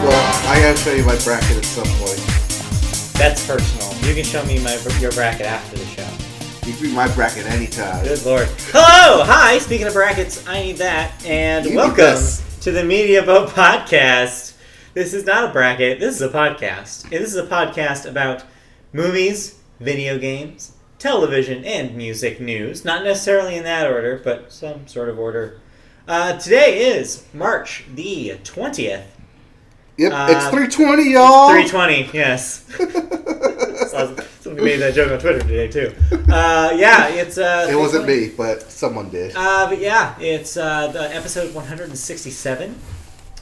Well, I gotta show you my bracket at some point. That's personal. You can show me your bracket after the show. You can be my bracket anytime. Good lord. Hello! Hi! Speaking of brackets, I need that. And you welcome to the Media Boat Podcast. This is not a bracket. This is a podcast. And this is a podcast about movies, video games, television, and music news. Not necessarily in that order, but some sort of order. Today is March the 20th. Yep, it's 3:20, y'all. 3:20, yes. Somebody made that joke on Twitter today too. Yeah, it's. It wasn't me, but someone did. But yeah, it's the episode 167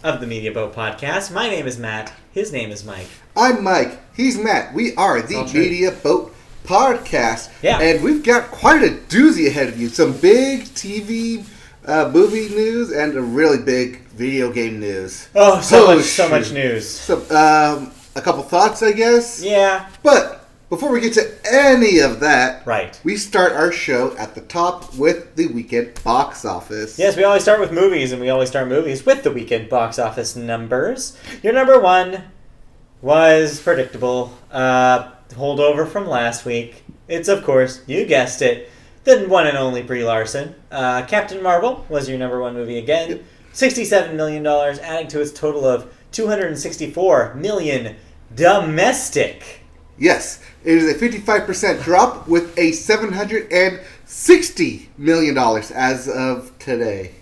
of the Media Boat Podcast. My name is Matt. His name is Mike. I'm Mike. He's Matt. We are the Media Boat Podcast. Yeah, and we've got quite a doozy ahead of you. Some big TV. Movie news and a really big video game news. Oh, so much news. So, a couple thoughts, I guess. Yeah. But before we get to any of that, right, we start our show at the top with the weekend box office. Yes, we always start with movies, and we always start movies with the weekend box office numbers. Your number one was predictable, holdover from last week. It's, of course, you guessed it, the one and only Brie Larson. Captain Marvel was your number one movie again. Yep. $67 million, adding to its total of $264 million domestic. Yes, it is a 55% drop with a $760 million as of today.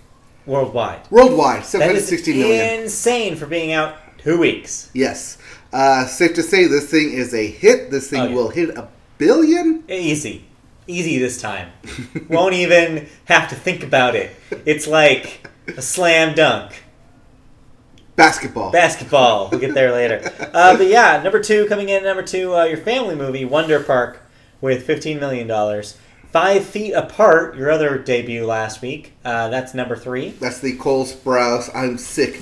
Worldwide, $760 million. That is insane for being out 2 weeks. Yes. Safe to say this thing is a hit. This thing will hit $1 billion. Easy this time. Won't even have to think about it. It's like a slam dunk. Basketball. We'll get there later. But yeah, number two, your family movie, Wonder Park, with $15 million. 5 Feet Apart, your other debut last week. That's number three. That's the Cole Sprouse, I'm sick.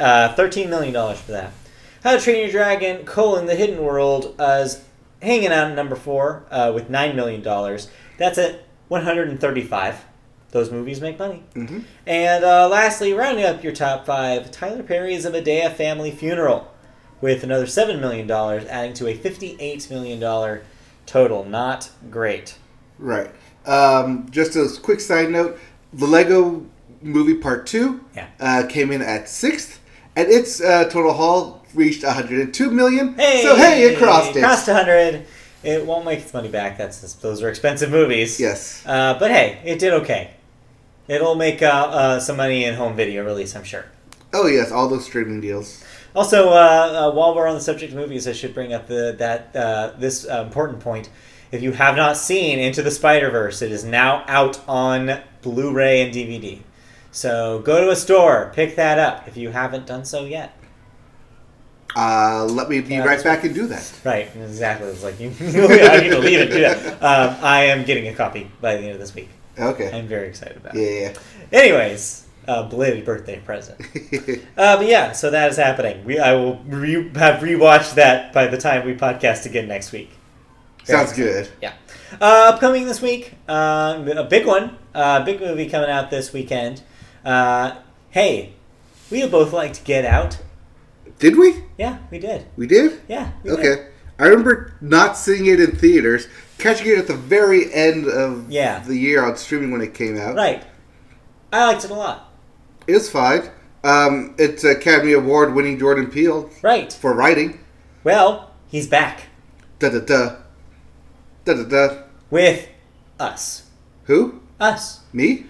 $13 million for that. How to Train Your Dragon, The Hidden World, as hanging out at number four with $9 million. That's at 135. Those movies make money. Mm-hmm. And lastly, rounding up your top five, Tyler Perry's A Medea Family Funeral with another $7 million, adding to a $58 million total. Not great. Right. Just a quick side note, The Lego Movie Part 2 came in at 6th, and its total haul reached $102 million. Hey, so, it crossed it. Crossed $100. It won't make its money back. Those are expensive movies. Yes. But hey, it did okay. It'll make some money in home video release, I'm sure. Oh, yes. All those streaming deals. Also, while we're on the subject of movies, I should bring up this important point. If you have not seen Into the Spider-Verse, it is now out on Blu-ray and DVD. So go to a store. Pick that up if you haven't done so yet. Let me be right back and do that. Right, exactly. It's like, I need to leave and do that. I am getting a copy by the end of this week. Okay. I'm very excited about it. Yeah. Anyways, belated birthday present. But yeah, so that is happening. I will have rewatched that by the time we podcast again next week. Sounds good. Yeah. Upcoming this week, a big one. Big movie coming out this weekend. Hey, we both liked Get Out. Did we? Yeah, we did. We did? Yeah, we did. I remember not seeing it in theaters, catching it at the very end of the year on streaming when it came out. Right. I liked it a lot. It was fine. It's Academy Award-winning Jordan Peele. Right. For writing. Well, he's back. Da-da-da. Da-da-da. With us. Who? Us. Me?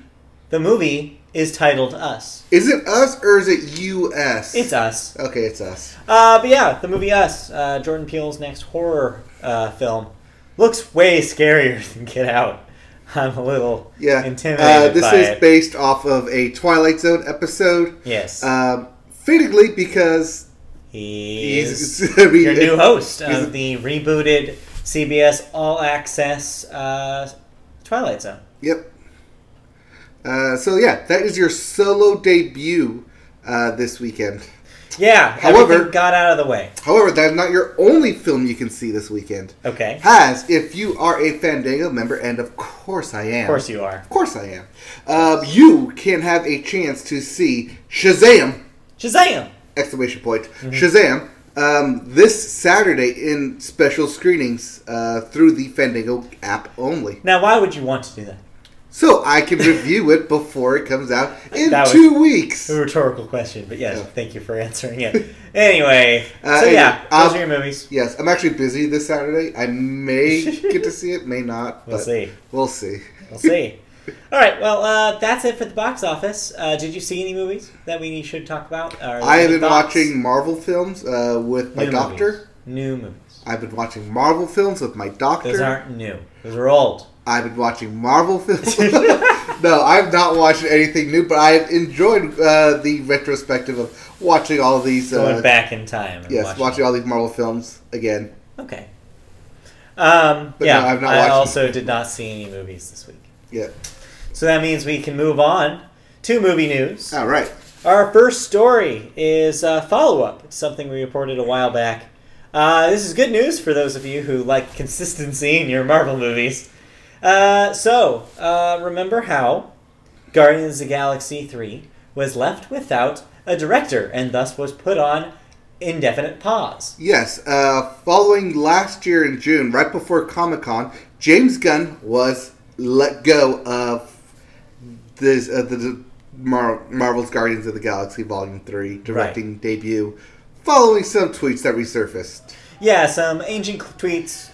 The movie is titled Us. Is it Us or is it U.S.? It's Us. Okay, it's Us. But yeah, the movie Us, Jordan Peele's next horror film, looks way scarier than Get Out. I'm a little intimidated by it. This is based off of a Twilight Zone episode. Yes. Fittingly because he's your new host of the rebooted CBS All Access Twilight Zone. Yep. So yeah, that is your solo debut this weekend. Yeah, however, got out of the way. However, that is not your only film you can see this weekend. Okay. As if you are a Fandango member, and of course I am. Of course you are. Of course I am. You can have a chance to see Shazam. exclamation point, Shazam, this Saturday in special screenings through the Fandango app only. Now, why would you want to do that? So I can review it before it comes out in 2 weeks. A rhetorical question, but yes, thank you for answering it. Anyway, those are your movies. Yes, I'm actually busy this Saturday. I may get to see it, may not. We'll see. We'll see. We'll see. All right, well, that's it for the box office. Did you see any movies that we should talk about? I have been watching Marvel films with my doctor. New movies. I've been watching Marvel films with my doctor. Those aren't new. Those are old. I've been watching Marvel films. No, I've not watched anything new, but I've enjoyed the retrospective of watching all these... going back in time. And yes, watching all these Marvel films again. Okay. No, I've not watched also did not see any movies this week. Yeah. So that means we can move on to movie news. All right. Our first story is a follow-up. It's something we reported a while back. This is good news for those of you who like consistency in your Marvel movies. Remember how Guardians of the Galaxy 3 was left without a director and thus was put on indefinite pause. Yes. Following last year in June, right before Comic-Con, James Gunn was let go of Marvel's Guardians of the Galaxy Volume 3 directing debut following some tweets that resurfaced. Yeah, some ancient tweets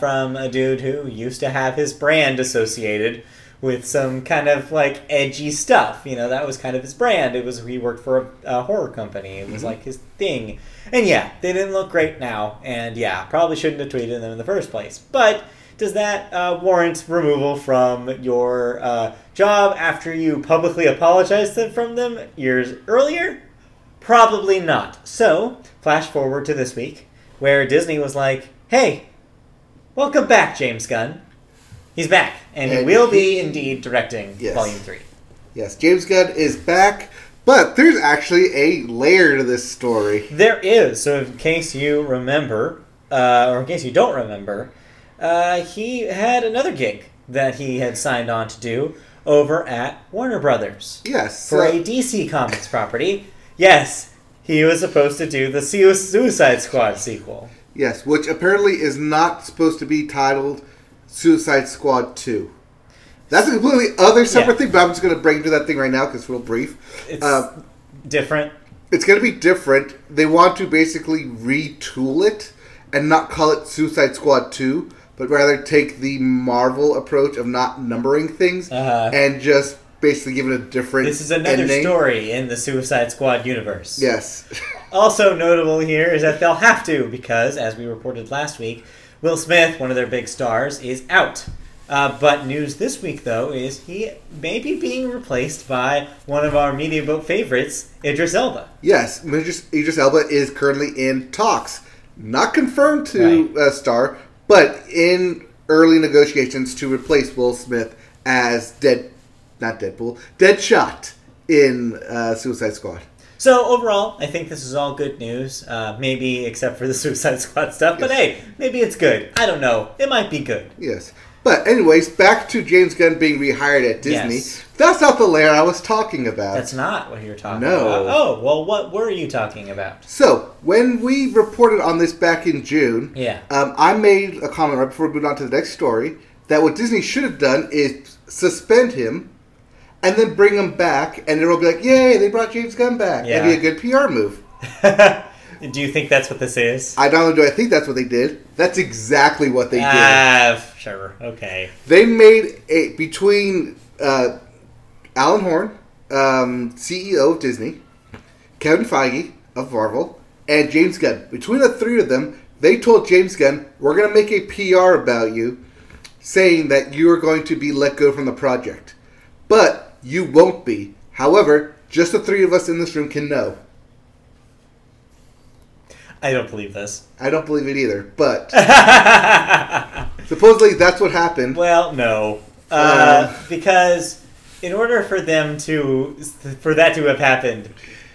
from a dude who used to have his brand associated with some kind of, like, edgy stuff. You know, that was kind of his brand. It was he worked for a horror company. It was, like, his thing. And, yeah, they didn't look great now. And, yeah, probably shouldn't have tweeted them in the first place. But... does that warrant removal from your job after you publicly apologized from them years earlier? Probably not. So, flash forward to this week, where Disney was like, hey, welcome back, James Gunn. He's back, and he will be indeed directing Volume 3. Yes, James Gunn is back, but there's actually a layer to this story. There is. So in case you remember, or in case you don't remember... he had another gig that he had signed on to do over at Warner Brothers. Yes. For a DC Comics property. Yes, he was supposed to do the Suicide Squad sequel. Yes, which apparently is not supposed to be titled Suicide Squad 2. That's a completely other separate thing, but I'm just going to break into that thing right now because it's real brief. It's different. It's going to be different. They want to basically retool it and not call it Suicide Squad 2. But rather take the Marvel approach of not numbering things and just basically give it a different This is another ending. Story in the Suicide Squad universe. Yes. Also notable here is that they'll have to because, as we reported last week, Will Smith, one of their big stars, is out. But news this week, though, is he may be being replaced by one of our media boat favorites, Idris Elba. Yes. Idris Elba is currently in talks. Not confirmed to star... but in early negotiations to replace Will Smith as Deadshot in Suicide Squad. So overall, I think this is all good news, maybe except for the Suicide Squad stuff, but hey, maybe it's good. I don't know. It might be good. Yes. But anyways, back to James Gunn being rehired at Disney. Yes. That's not the layer I was talking about. That's not what you're talking about. Oh, well, what were you talking about? So, when we reported on this back in June, I made a comment right before we moved on to the next story that what Disney should have done is suspend him and then bring him back, and it'll be like, yay, they brought James Gunn back. Yeah. That'd be a good PR move. Do you think that's what this is? I don't know. Do I think that's what they did? That's exactly what they did. Sure. Okay. They made between Alan Horn, CEO of Disney, Kevin Feige of Marvel, and James Gunn. Between the three of them, they told James Gunn, we're going to make a PR about you saying that you are going to be let go from the project. But you won't be. However, just the three of us in this room can know. I don't believe this. I don't believe it either, but supposedly that's what happened. Well, no. Because in order for them to, for that to have happened,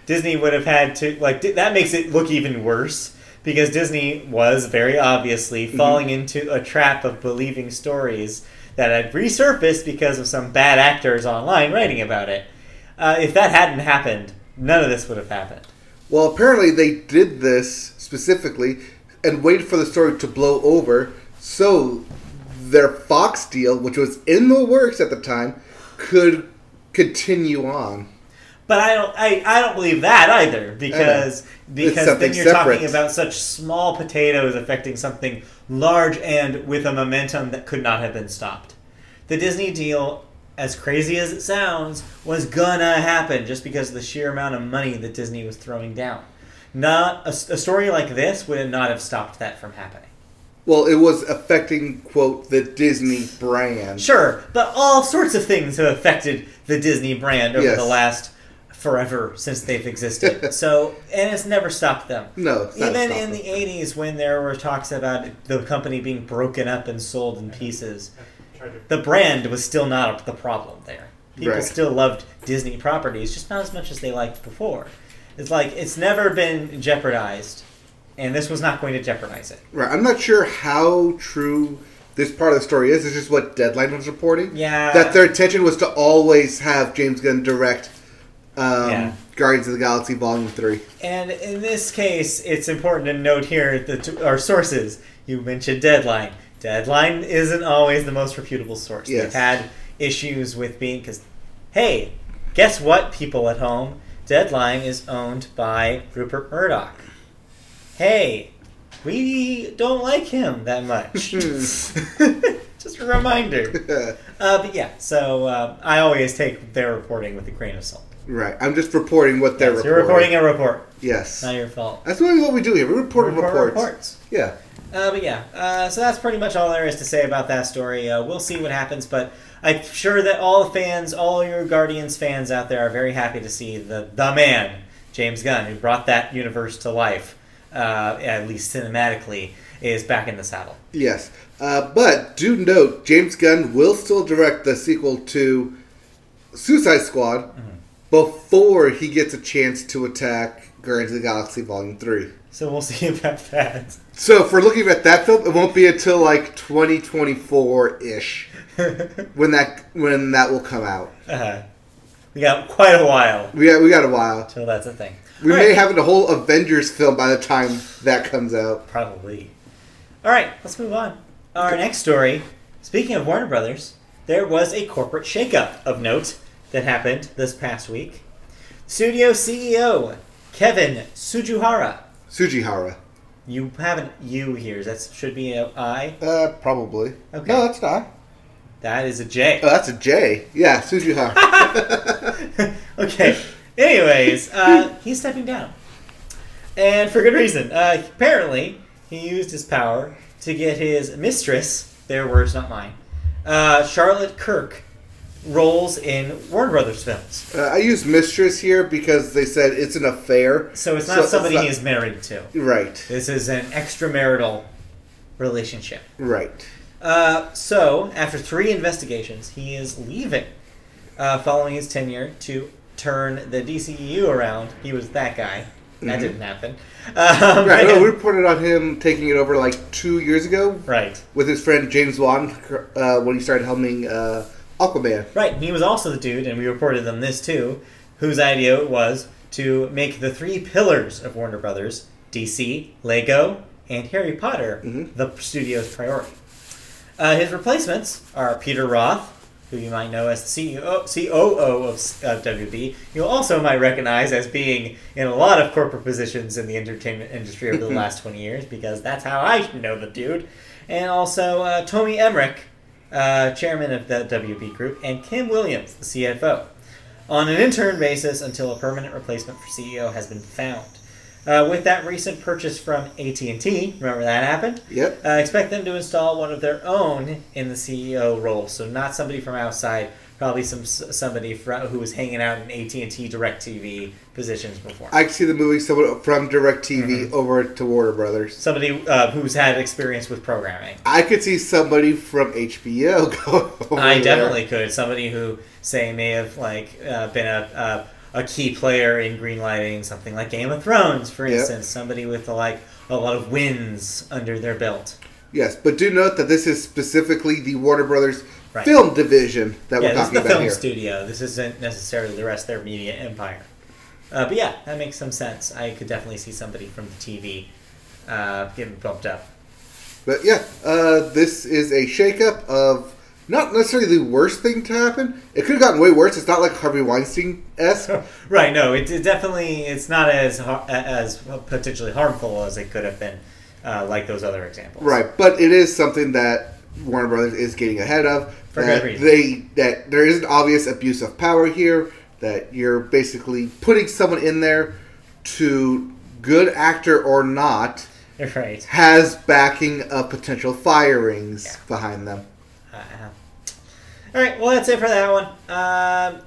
Disney would have had to, like, that makes it look even worse because Disney was very obviously falling into a trap of believing stories that had resurfaced because of some bad actors online writing about it. If that hadn't happened, none of this would have happened. Well, apparently they did this specifically and waited for the story to blow over, so their Fox deal, which was in the works at the time, could continue on. But I don't believe that either, because then you're talking about such small potatoes affecting something large and with a momentum that could not have been stopped. The Disney deal, as crazy as it sounds, was gonna happen just because of the sheer amount of money that Disney was throwing down. Not a story like this would not have stopped that from happening. Well, it was affecting, quote, the Disney brand. Sure, but all sorts of things have affected the Disney brand over the last forever since they've existed. So, and it's never stopped them. No, it's not even in the 80s when there were talks about the company being broken up and sold in pieces. The brand was still not the problem there. People still loved Disney properties, just not as much as they liked before. It's like, it's never been jeopardized, and this was not going to jeopardize it. Right. I'm not sure how true this part of the story is. It's just what Deadline was reporting. Yeah. That their intention was to always have James Gunn direct Guardians of the Galaxy Volume 3. And in this case, it's important to note here that our sources, you mentioned Deadline. Deadline isn't always the most reputable source. Yes. They've had issues with being... Because, hey, guess what, people at home? Deadline is owned by Rupert Murdoch. Hey, we don't like him that much. Just a reminder. But yeah, so I always take their reporting with a grain of salt. Right. I'm just reporting what they're reporting. You're reporting a report. Yes. Not your fault. That's really what we do here. We report reports. Yeah. But yeah, so that's pretty much all there is to say about that story. We'll see what happens, but I'm sure that all the fans, all your Guardians fans out there are very happy to see the man, James Gunn, who brought that universe to life, at least cinematically, is back in the saddle. Yes, but do note, James Gunn will still direct the sequel to Suicide Squad before he gets a chance to attack Guardians of the Galaxy Volume 3. So we'll see about that. So if we're looking at that film, it won't be until like 2024-ish when that will come out. We got quite a while. We got a while. Until that's a thing. We may have a whole Avengers film by the time that comes out. Probably. All right, let's move on. Our next story, speaking of Warner Brothers, there was a corporate shakeup of note that happened this past week. Studio CEO Kevin Sujihara. You have an U here. That should be an I? Probably. Okay. No, that's not. That is a J. Oh, that's a J. Yeah, Sujihara. Okay. Anyways, he's stepping down. And for good reason. Apparently, he used his power to get his mistress, their words, not mine, Charlotte Kirk, roles in Warner Brothers films. I use mistress here because they said it's an affair. So it's not somebody he is married to. Right. This is an extramarital relationship. Right. So, after 3 investigations, he is leaving following his tenure to turn the DCEU around. He was that guy. That didn't happen. Right. No, we reported on him taking it over like 2 years ago. Right. With his friend James Wan when he started helming... Aquaman. Right, and he was also the dude, and we reported on this too, whose idea it was to make the 3 pillars of Warner Brothers, DC, Lego, and Harry Potter, the studio's priority. His replacements are Peter Roth, who you might know as the COO of WB. You also might recognize as being in a lot of corporate positions in the entertainment industry over the last 20 years, because that's how I know the dude. And also Tony Emmerich, chairman of the WB Group, and Kim Williams, the CFO, on an interim basis until a permanent replacement for CEO has been found. With that recent purchase from AT&T, remember that happened? Yep. Expect them to install one of their own in the CEO role, so not somebody from outside, probably somebody who was hanging out in AT&T DirecTV positions before. I see the movie someone from DirecTV over to Warner Brothers. Somebody who's had experience with programming. I could see somebody from HBO going over I definitely there. Could. Somebody who, say, may have been a key player in greenlighting something like Game of Thrones, for instance. Somebody with a lot of wins under their belt. Yes, but do note that this is specifically the Warner Brothers... Right. Film division that we're talking about here. Yeah, this is the film studio. This isn't necessarily the rest of their media empire. But yeah, that makes some sense. I could definitely see somebody from the TV getting bumped up. But yeah, this is a shakeup of not necessarily the worst thing to happen. It could have gotten way worse. It's not like Harvey Weinstein-esque. Right, no, it definitely, it's not as potentially harmful as it could have been, like those other examples. Right, but it is something that Warner Brothers is getting ahead of. For good reason. That there is an obvious abuse of power here, that you're basically putting someone in there to, good actor or not, right, has backing of potential firings behind them. All right, well, that's it for that one.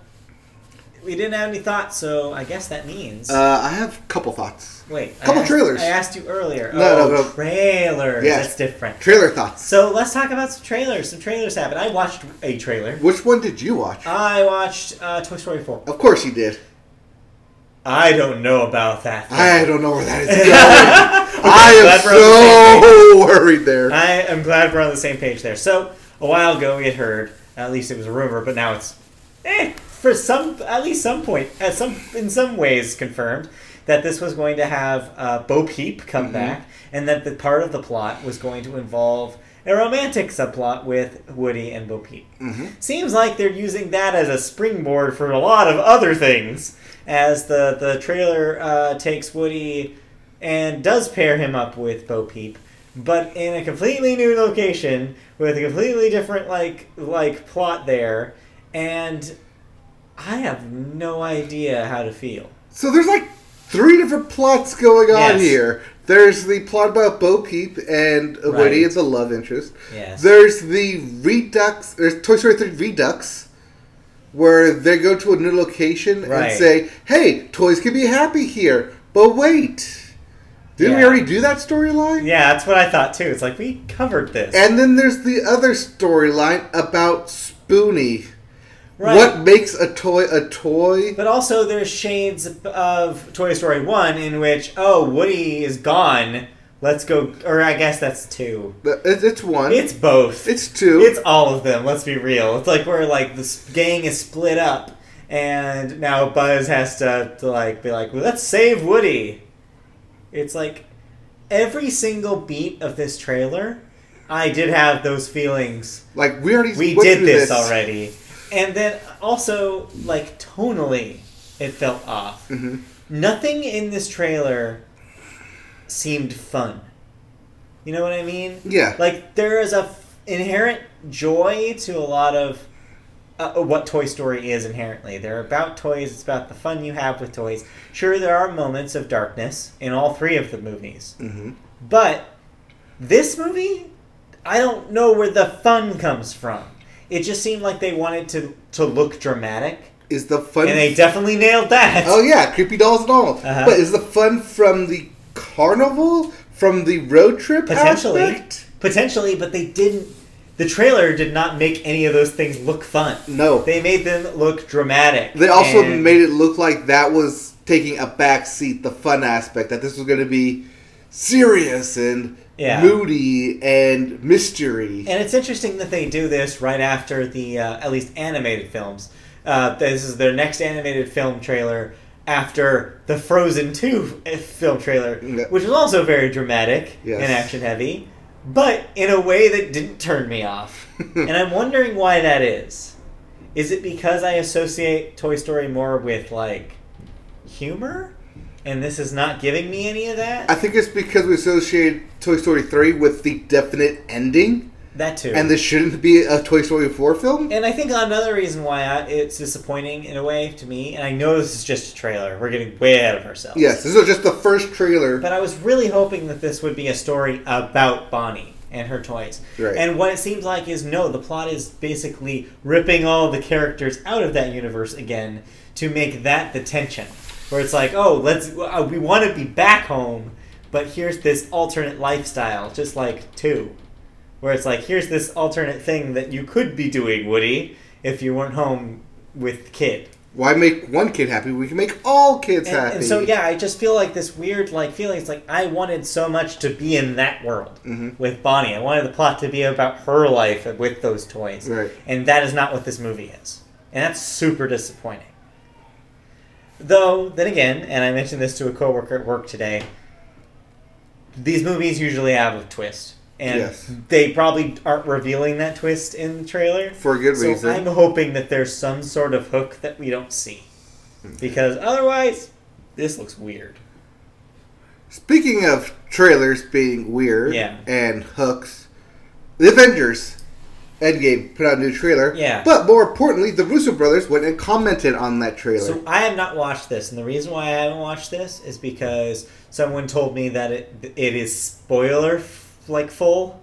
We didn't have any thoughts, so I guess that means... I have a couple thoughts. Wait. Trailers. I asked you earlier. No. Trailers. Yes. That's different. Trailer thoughts. So let's talk about some trailers. Some trailers happened. I watched a trailer. Which one did you watch? I watched Toy Story 4. Of course you did. I don't know about that. I don't know where that is going. I am so worried there. I am glad we're on the same page there. So... a while ago, we had heard, at least it was a rumor, but now it's, for some, at least some point, in some ways confirmed, that this was going to have Bo Peep come back, and that the part of the plot was going to involve a romantic subplot with Woody and Bo Peep. Seems like they're using that as a springboard for a lot of other things, as the trailer takes Woody and does pair him up with Bo Peep, but in a completely new location with a completely different like plot there, and I have no idea how to feel. So there's like three different plots going on here. There's the plot about Bo Peep and Woody as a love interest. Yes. There's the Redux. There's Toy Story 3 Redux, where they go to a new location and say, "Hey, toys can be happy here." But wait. Didn't we already do that storyline? Yeah, that's what I thought too. It's like, we covered this. And then there's the other storyline about Spoonie. Right. What makes a toy a toy? But also there's shades of Toy Story 1 in which, Woody is gone. Let's go... or I guess that's 2. It's 1. It's both. It's 2. It's all of them, let's be real. It's like we're like, this gang is split up. And now Buzz has to be like, well, let's save Woody. It's like, every single beat of this trailer, I did have those feelings. Like, we did this already. And then, also, like, tonally, it felt off. Nothing in this trailer seemed fun. You know what I mean? Yeah. Like, there is an inherent joy to a lot of what Toy Story is inherently. They're about toys. It's about the fun you have with toys. Sure, there are moments of darkness in all three of the movies. But this movie, I don't know where the fun comes from. It just seemed like they wanted to look dramatic. Is the fun... and they definitely nailed that. Oh, yeah. Creepy dolls and all. But is the fun from the carnival? From the road trip aspect? Potentially, but they didn't... the trailer did not make any of those things look fun. No. They made them look dramatic. They also made it look like that was taking a back seat, the fun aspect, that this was going to be serious and moody and mystery. And it's interesting that they do this right after the, at least animated films. This is their next animated film trailer after the Frozen 2 film trailer, which was also very dramatic and action-heavy. But in a way that didn't turn me off. And I'm wondering why that is. Is it because I associate Toy Story more with, like, humor? And this is not giving me any of that? I think it's because we associate Toy Story 3 with the definite ending. That too. And this shouldn't be a Toy Story 4 film? And I think another reason why it's disappointing, in a way, to me, and I know this is just a trailer. We're getting way out of ourselves. Yes, this is just the first trailer. But I was really hoping that this would be a story about Bonnie and her toys. Right. And what it seems like is, no, the plot is basically ripping all the characters out of that universe again to make that the tension. Where it's like, we want to be back home, but here's this alternate lifestyle, just like 2. Where it's like, here's this alternate thing that you could be doing, Woody, if you weren't home with the kid. Why make one kid happy? We can make all kids happy. And so, yeah, I just feel like this weird feeling. It's like, I wanted so much to be in that world with Bonnie. I wanted the plot to be about her life with those toys. Right. And that is not what this movie is. And that's super disappointing. Though, then again, and I mentioned this to a coworker at work today, these movies usually have a twist. And they probably aren't revealing that twist in the trailer. For a good reason. So I'm hoping that there's some sort of hook that we don't see. Mm-hmm. Because otherwise, this looks weird. Speaking of trailers being weird and hooks, the Avengers Endgame put out a new trailer. Yeah. But more importantly, the Russo brothers went and commented on that trailer. So I have not watched this, and the reason why I haven't watched this is because someone told me that it is spoiler-like full.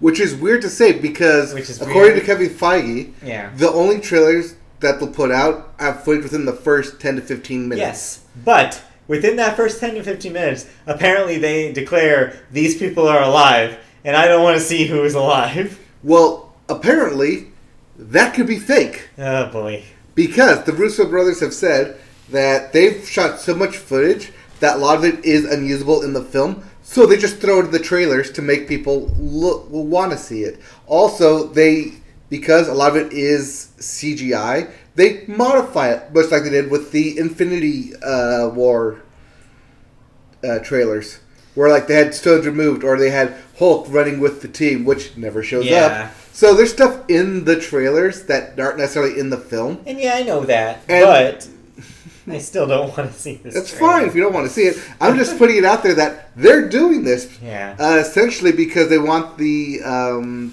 Which is weird to say because, according to Kevin Feige, the only trailers that they'll put out have footage within the first 10 to 15 minutes. Yes, but within that first 10 to 15 minutes, apparently they declare these people are alive, and I don't want to see who is alive. Well, apparently, that could be fake. Oh, boy. Because the Russo brothers have said that they've shot so much footage that a lot of it is unusable in the film, so they just throw it in the trailers to make people want to see it. Also, because a lot of it is CGI, they modify it, much like they did with the Infinity War trailers, where like they had stones removed, or they had Hulk running with the team, which never shows up. So there's stuff in the trailers that aren't necessarily in the film. And I know that, but I still don't want to see this. That's fine if you don't want to see it. I'm just putting it out there that they're doing this, essentially because they want the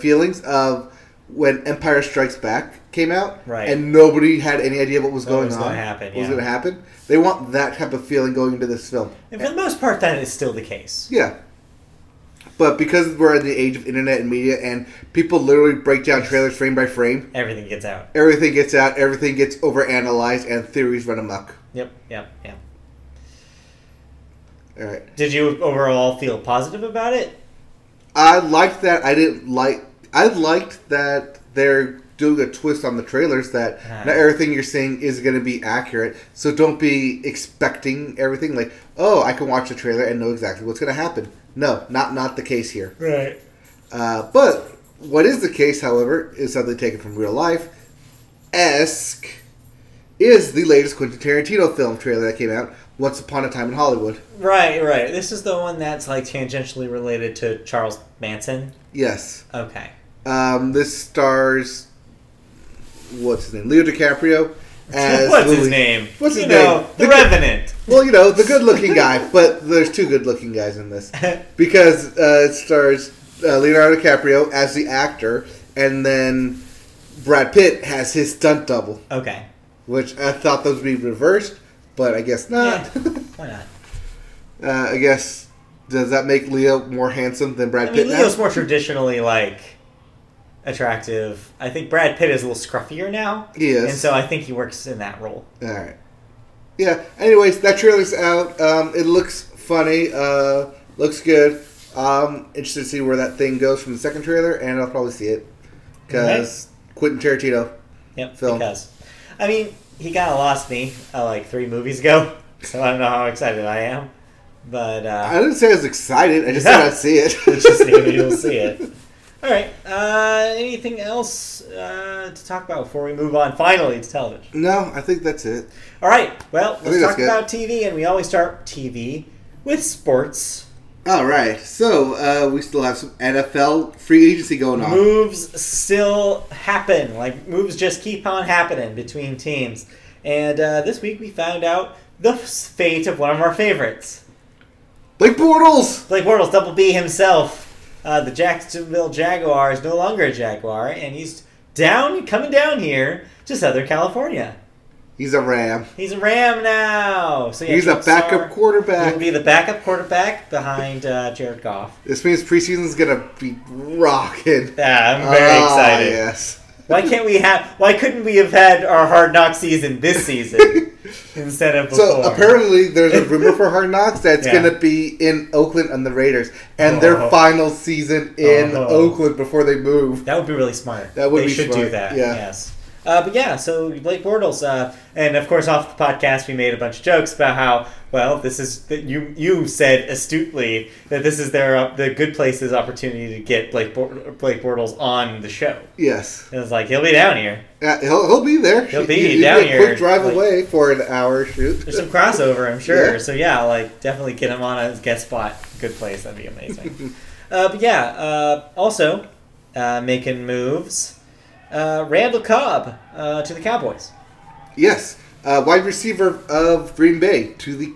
feelings of when Empire Strikes Back came out, and nobody had any idea what was going to happen. They want that type of feeling going into this film. And for the most part, that is still the case. Yeah. But because we're in the age of internet and media and people literally break down trailers frame by frame. Everything gets out. Everything gets overanalyzed and theories run amok. Yep. All right. Did you overall feel positive about it? I liked that they're doing a twist on the trailers that not everything you're seeing is going to be accurate. So don't be expecting everything like, oh, I can watch the trailer and know exactly what's going to happen. No, not the case here. Right. But what is the case, however, is something taken from real life. Esque is the latest Quentin Tarantino film trailer that came out, Once Upon a Time in Hollywood. Right. This is the one that's like tangentially related to Charles Manson? Yes. Okay. This stars, what's his name? Leo DiCaprio. The Revenant. Well, the good-looking guy, but there's two good-looking guys in this. Because it stars Leonardo DiCaprio as the actor, and then Brad Pitt has his stunt double. Okay. Which I thought those would be reversed, but I guess not. Yeah. Why not? I guess, does that make Leo more handsome than Brad Pitt now? Leo's more traditionally, attractive. I think Brad Pitt is a little scruffier now. He is. And so I think he works in that role. All right. Yeah. Anyways, that trailer's out. It looks funny. Looks good. Interested to see where that thing goes from the second trailer, and I'll probably see it. Because Quentin Tarantino. Yep, film. Because. He kind of lost me like 3 movies ago, so I don't know how excited I am. But I didn't say I was excited. I just said I'd see it. It's just you'll see it. All right. Anything else to talk about before we move on finally to television? No, I think that's it. All right. Well, let's talk about TV, and we always start TV with sports. All right. So we still have some NFL free agency going on. Moves still happen. Moves just keep on happening between teams. And this week we found out the fate of one of our favorites. Blake Bortles, Double B himself. The Jacksonville Jaguar is no longer a Jaguar, and he's coming down here to Southern California. He's a Ram. He's a Ram now. So he's a backup quarterback. He'll be the backup quarterback behind Jared Goff. This means preseason's gonna be rocking. Yeah, I'm very excited. Yes. Why couldn't we have had our Hard Knocks season this season instead of before? So apparently there's a rumor for Hard Knocks that's going to be in Oakland on the Raiders. And their final season in Oakland before they move. That would be really smart. They should do that, yes. But yeah, so Blake Bortles, and of course off the podcast we made a bunch of jokes about how, well, this is, you said astutely that this is the Good Place's opportunity to get Blake Bortles on the show. Yes. And it's like, he'll be down here. He'll be there. He'll be down here. Quick drive away for an hour shoot. There's some crossover, I'm sure. Yeah. So yeah, definitely get him on a guest spot. Good Place, that'd be amazing. But yeah, also, making moves... Randall Cobb to the Cowboys. Yes. Wide receiver of Green Bay to the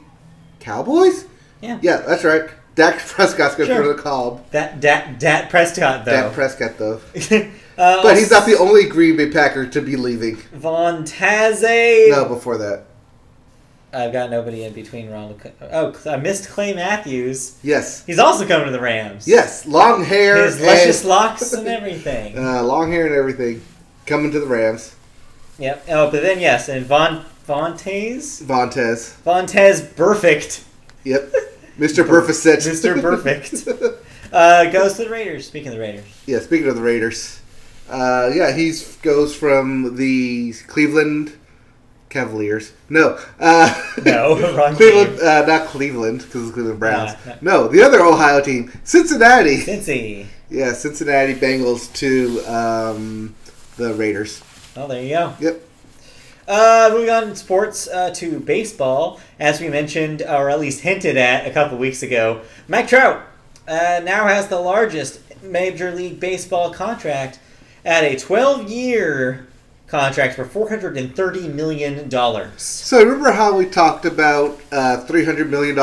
Cowboys? Yeah. Yeah, that's right. Dak Prescott's going to throw to Cobb. Dak Prescott, though. But he's not the only Green Bay Packer to be leaving. Von Taze. No, before that. I've got nobody in between Ronald. Oh, I missed Clay Matthews. Yes. He's also coming to the Rams. Yes. Long hair. His luscious locks and everything. Long hair and everything. Coming to the Rams. Yep. Oh, but then, yes. And Vontaze. Vontaze Perfect. Yep. Mr. Perfect. Mr. Perfect. Goes to the Raiders. Speaking of the Raiders. Yeah, speaking of the Raiders. Yeah, he goes from the Cleveland... Cavaliers. No. Wrong Cleveland, team. Not Cleveland, because it's Cleveland Browns. No, the other Ohio team, Cincinnati. Yeah, Cincinnati Bengals to the Raiders. Oh, there you go. Yep. Moving on in sports to baseball, as we mentioned, or at least hinted at a couple weeks ago, Mike Trout now has the largest Major League Baseball contract at a 12-year contract for $430 million. So remember how we talked about $300 million?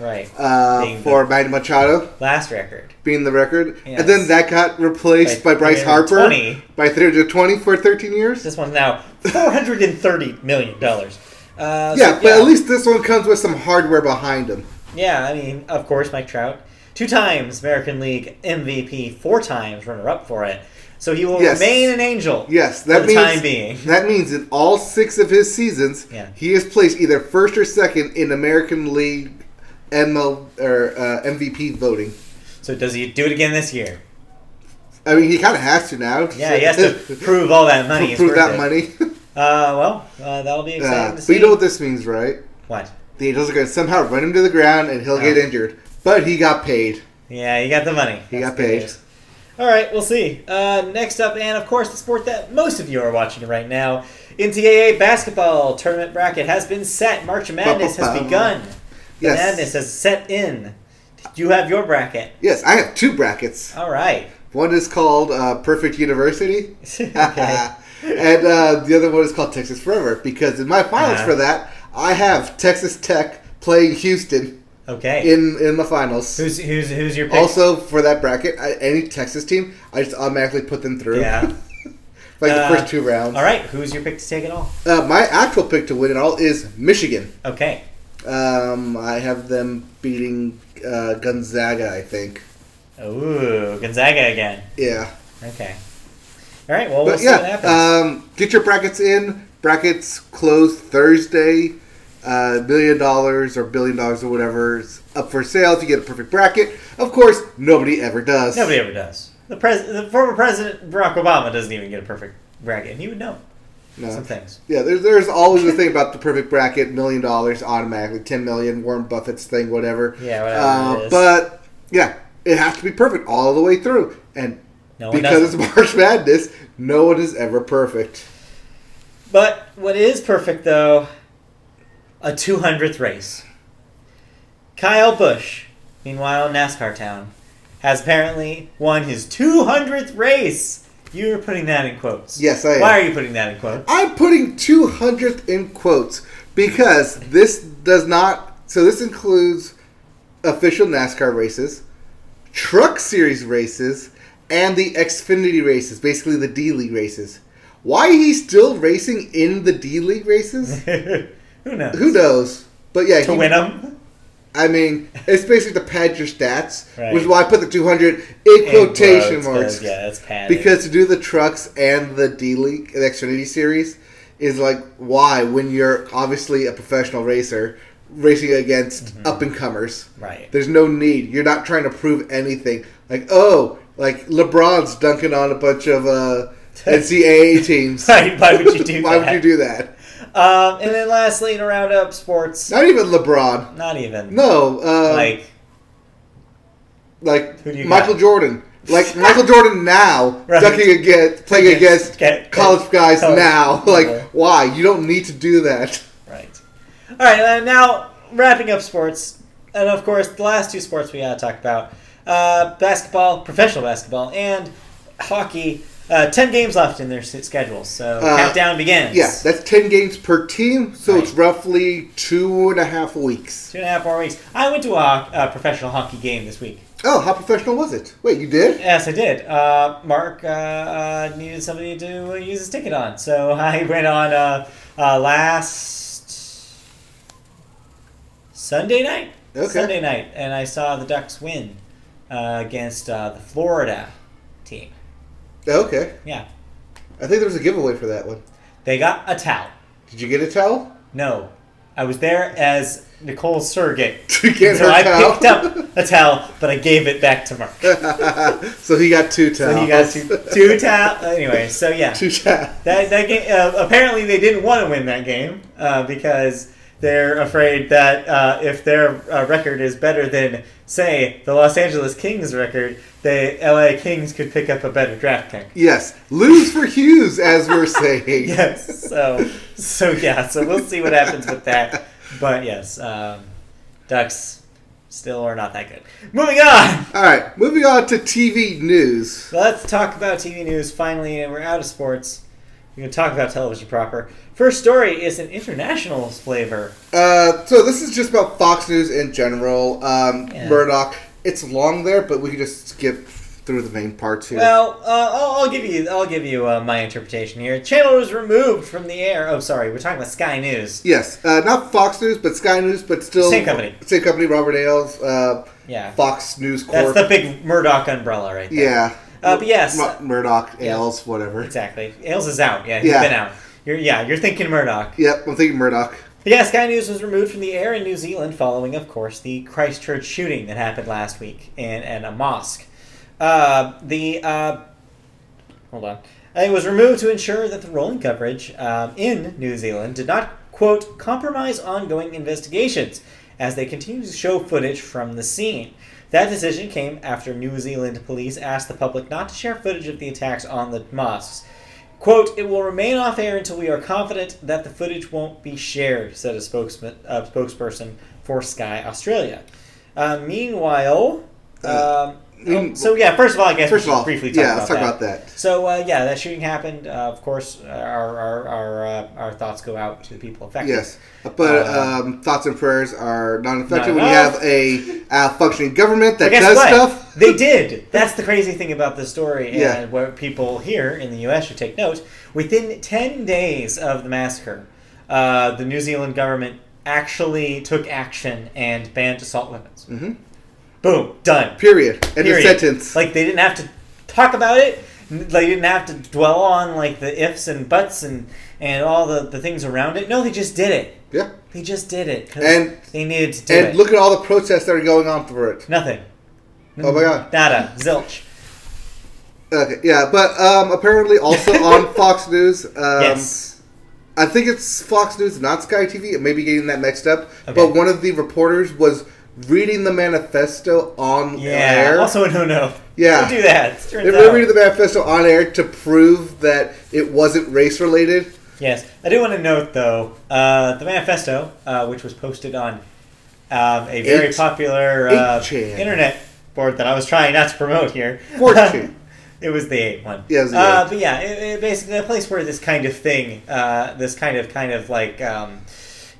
Right. For Manny Machado? Last record. Being the record. Yes. And then that got replaced by Bryce Harper. By $320 for 13 years? This one's now $430 million. But at least this one comes with some hardware behind him. Yeah, I mean, of course, Mike Trout. 2 times American League MVP, 4 times runner-up for it. So he will remain an Angel for the time being. That means in all 6 of his seasons, he has placed either first or second in American League MVP voting. So does he do it again this year? I mean, he kind of has to now. Yeah, he has to prove all that money. That'll be exciting to see. But you know what this means, right? What? The Angels are going to somehow run him to the ground and he'll get injured. But he got paid. Yeah, he got the money. He got paid. News. All right, we'll see. Next up, and of course, the sport that most of you are watching right now, NCAA basketball tournament bracket has been set. March Madness has begun. Yes. Madness has set in. Do you have your bracket? Yes, I have 2 brackets. All right. One is called Perfect University, and the other one is called Texas Forever, because in my finals for that, I have Texas Tech playing Houston. Okay. In the finals. Who's your pick? Also, for that bracket, any Texas team, I just automatically put them through. Yeah. The first 2 rounds. All right. Who's your pick to take it all? My actual pick to win it all is Michigan. Okay. I have them beating Gonzaga, I think. Ooh, Gonzaga again. Yeah. Okay. All right. Well, we'll see what happens. Get your brackets in. Brackets close Thursday. $1 billion or whatever is up for sale if you get a perfect bracket. Of course, nobody ever does. Nobody ever does. The former president, Barack Obama, doesn't even get a perfect bracket, and he would know some things. Yeah, there's always the thing about the perfect bracket, $1 million automatically, $10 million, Warren Buffett's thing, whatever. Yeah, whatever it is. But, yeah, it has to be perfect all the way through. And it's March Madness, no one is ever perfect. But what is perfect, though... A 200th race. Kyle Busch, meanwhile in NASCAR town, has apparently won his 200th race. You're putting that in quotes. Yes, I am. Why are you putting that in quotes? I'm putting 200th in quotes because this does not... So this includes official NASCAR races, Truck Series races, and the Xfinity races, basically the D-League races. Why he's still racing in the D-League races? Who knows? But yeah, win them. I mean, it's basically to pad your stats, right. Which is why I put the 200 in quotation marks. Yeah, that's padded. Because to do the trucks and the D League, the Xfinity series, is why when you're obviously a professional racer racing against up and comers, right? There's no need. You're not trying to prove anything. LeBron's dunking on a bunch of It's the AA teams. Why would you do that? Why would you do that? And then lastly, to round up sports. Not even LeBron. Not even. No. Like who do you Michael got? Jordan. Like Michael Jordan now, right. playing against college guys now. Like, why? You don't need to do that. Right. All right. Now wrapping up sports, and of course the last two sports we gotta talk about: basketball, professional basketball, and hockey. 10 games left in their schedules, so countdown begins. Yeah, that's 10 games per team, so right. It's roughly 2.5 weeks. 2.5 or 4 weeks. I went to a professional hockey game this week. Oh, how professional was it? Wait, you did? Yes, I did. Mark needed somebody to use his ticket on, so I went on last Sunday night. Okay. Sunday night, and I saw the Ducks win against the Florida team. Okay. Yeah. I think there was a giveaway for that one. They got a towel. Did you get a towel? No. I was there as Nicole's surrogate. To get her towel? I picked up a towel, but I gave it back to Mark. So he got two towels. So he got two towels. Anyway, so yeah. Two towels. That game, apparently they didn't want to win that game because they're afraid that if their record is better than, say, the Los Angeles Kings record, the LA Kings could pick up a better draft pick. Yes. Lose for Hughes, as we're saying. Yes. So yeah. So we'll see what happens with that. But yes, Ducks still are not that good. Moving on. All right. Moving on to TV news. Let's talk about TV news. Finally, and we're out of sports. We're going to talk about television proper. First story is an international flavor. So this is just about Fox News in general. Murdoch. It's long there, but we can just skip through the main parts here. Well, I'll give you my interpretation here. Channel was removed from the air. Oh, sorry, we're talking about Sky News. Yes, not Fox News, but Sky News, but still same company. Same company, Robert Ailes. Yeah. Fox News Corp. That's the big Murdoch umbrella, right there. Yeah. But yes, Murdoch, Ailes, yeah, whatever. Exactly. Ailes is out. Yeah, he's been out. You're thinking Murdoch. Yep, I'm thinking Murdoch. But yeah, Sky News was removed from the air in New Zealand following, of course, the Christchurch shooting that happened last week in a mosque. Hold on. It was removed to ensure that the rolling coverage in New Zealand did not, quote, compromise ongoing investigations as they continue to show footage from the scene. That decision came after New Zealand police asked the public not to share footage of the attacks on the mosques. Quote, it will remain off air until we are confident that the footage won't be shared, said a spokesperson for Sky Australia. Meanwhile, first of all, I guess we should briefly talk about that. So, that shooting happened. Of course, our thoughts go out to the people affected. Yes, but thoughts and prayers are not affected. We have a functioning government that does stuff. They did. That's the crazy thing about the story, and what people here in the U.S. should take note. Within 10 days of the massacre, the New Zealand government actually took action and banned assault weapons. Mm-hmm. Boom. Done. Period. End of sentence. Like, they didn't have to talk about it. They didn't have to dwell on, like, the ifs and buts and all the things around it. No, they just did it. Yeah. They just did it. And they needed to do it. And look at all the protests that are going on for it. Nothing. Oh, my God. Nada. Zilch. Okay, yeah, but apparently also on Fox News. Yes. I think it's Fox News, not Sky TV. It may be getting that mixed up. Okay. But one of the reporters was reading the manifesto on air. Yeah, also a no-no. Yeah. Don't do that. They were reading the manifesto on air to prove that it wasn't race-related. Yes. I do want to note, though, the manifesto, which was posted on a very popular internet board that I was trying not to promote here. 4chan. It was the 8 one. Yeah, it was the 8. But yeah, it basically a place where this kind of thing, this kind of like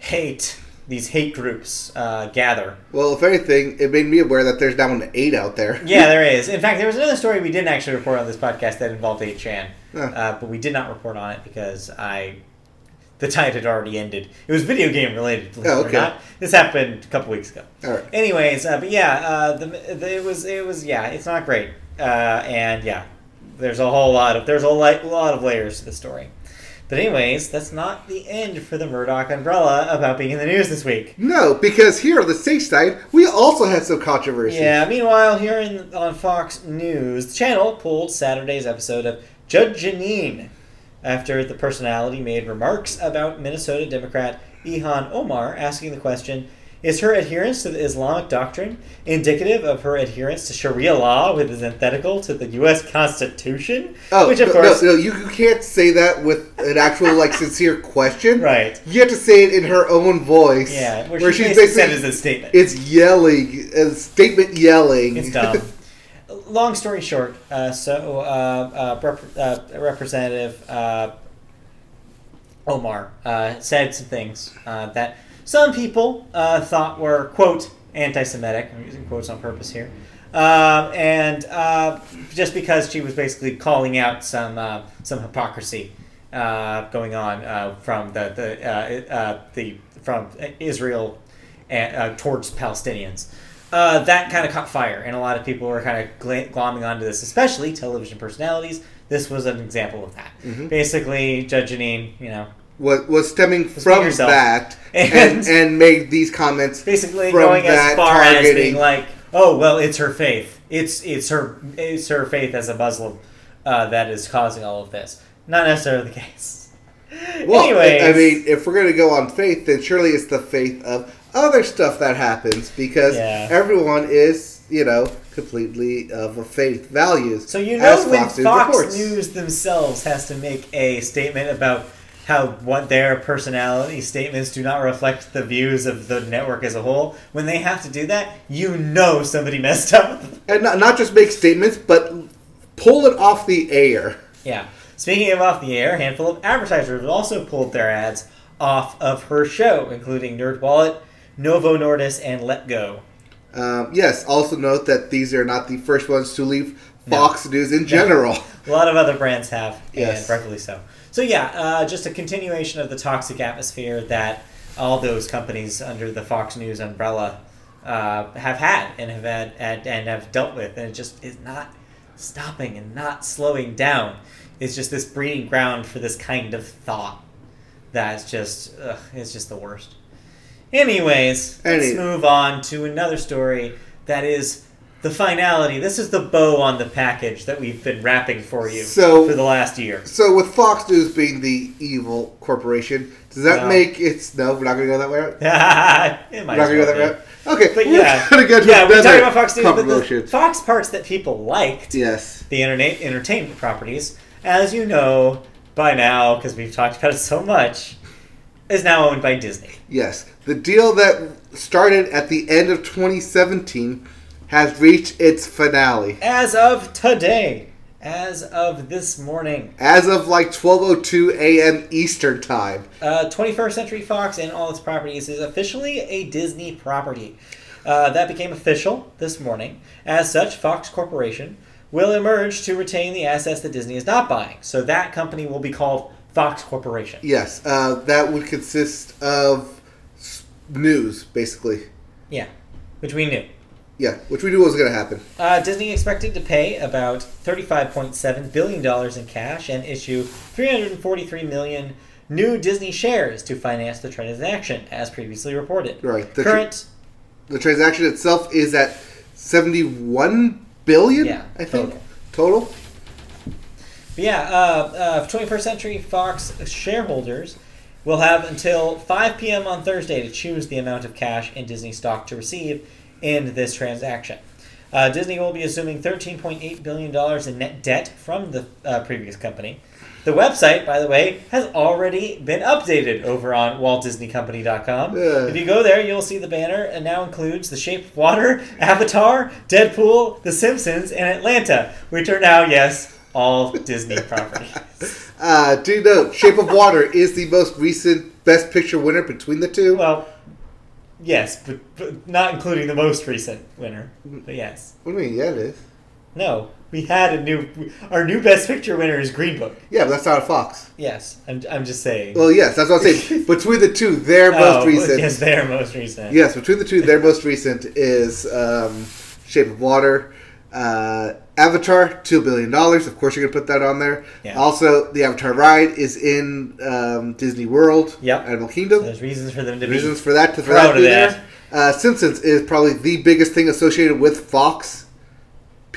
hate... These hate groups gather. Well, if anything, it made me aware that there's now an 8 out there. Yeah, there is. In fact, there was another story we didn't actually report on this podcast that involved 8chan. But we did not report on it because the tide had already ended. It was video game related, believe it or not. This happened a couple weeks ago. All right. Anyways, but yeah, it was it's not great. And yeah, there's a whole lot of layers to the story. But anyways, that's not the end for the Murdoch umbrella about being in the news this week. No, because here on the stateside, we also had some controversy. Yeah, meanwhile, here on Fox News, the channel pulled Saturday's episode of Judge Jeanine after the personality made remarks about Minnesota Democrat Ilhan Omar, asking the question, is her adherence to the Islamic doctrine indicative of her adherence to Sharia law, which is antithetical to the U.S. Constitution? Oh, which, of course, no, you can't say that with an actual, sincere question. Right. You have to say it in her own voice. Yeah, where she basically said it as a statement. It's yelling, a statement yelling. It's dumb. Long story short, Representative Omar said some things that some people thought were, quote, anti-Semitic. I'm using quotes on purpose here. And just because she was basically calling out some hypocrisy going on from the from Israel and, towards Palestinians. That kind of caught fire, and a lot of people were kind of glomming onto this, especially television personalities. This was an example of that. Mm-hmm. Basically, Judge Jeanine, was stemming from that and made these comments. Basically going as far as being like, oh, well, it's her faith. It's her faith as a Muslim that is causing all of this. Not necessarily the case. Well, anyways, I mean, if we're going to go on faith, then surely it's the faith of other stuff that happens, because everyone is, completely of faith values. So when Fox News themselves has to make a statement about how what their personality statements do not reflect the views of the network as a whole, when they have to do that, somebody messed up. And not just make statements, but pull it off the air. Yeah. Speaking of off the air, a handful of advertisers also pulled their ads off of her show, including NerdWallet, Novo Nordisk, and Letgo. Yes, also note that these are not the first ones to leave Fox News in general. A lot of other brands have, and rightfully so. So just a continuation of the toxic atmosphere that all those companies under the Fox News umbrella have had and have dealt with, and it just is not stopping and not slowing down. It's just this breeding ground for this kind of thought that's just it's just the worst. Anyways, let's move on to another story that is the finality. This is the bow on the package that we've been wrapping for you for the last year. So with Fox News being the evil corporation, does that make it... No, we're not going to go that way out? It might. We're not going to go that way out? Okay. But we're talking about Fox News, but the Fox parts that people liked, the entertainment properties, as you know by now, because we've talked about it so much, is now owned by Disney. Yes. The deal that started at the end of 2017... has reached its finale. As of today. As of this morning. As of 12:02 a.m. Eastern Time. 21st Century Fox and all its properties is officially a Disney property. That became official this morning. As such, Fox Corporation will emerge to retain the assets that Disney is not buying. So that company will be called Fox Corporation. Yes, that would consist of news, basically. Yeah, which we knew. Yeah, which we knew was going to happen. Disney expected to pay about $35.7 billion in cash and issue 343 million new Disney shares to finance the transaction, as previously reported. Right. The transaction itself is at $71 billion, I think, total. But 21st Century Fox shareholders will have until 5 p.m. on Thursday to choose the amount of cash and Disney stock to receive in this transaction. Disney will be assuming $13.8 billion in net debt from the previous company. The website, by the way, has already been updated over on WaltDisneyCompany.com. If you go there, you'll see the banner, and now includes The Shape of Water, Avatar, Deadpool, The Simpsons, and Atlanta, which are now, all Disney properties. Do note, Shape of Water is the most recent Best Picture winner between the two. Well, yes, but not including the most recent winner. But yes. What do you mean? Yeah, it is. No, we had our new Best Picture winner is Green Book. Yeah, but that's not a Fox. Yes, I'm just saying. Well, yes, that's what I'm saying. Between the two, their most recent. Yes, their most recent. Yes, between the two, their most recent is Shape of Water, Avatar, $2 billion. Of course, you're gonna put that on there. Yeah. Also, the Avatar ride is in Disney World, Animal Kingdom. So there's reasons for them to reasons for that to throw out there. Simpsons is probably the biggest thing associated with Fox.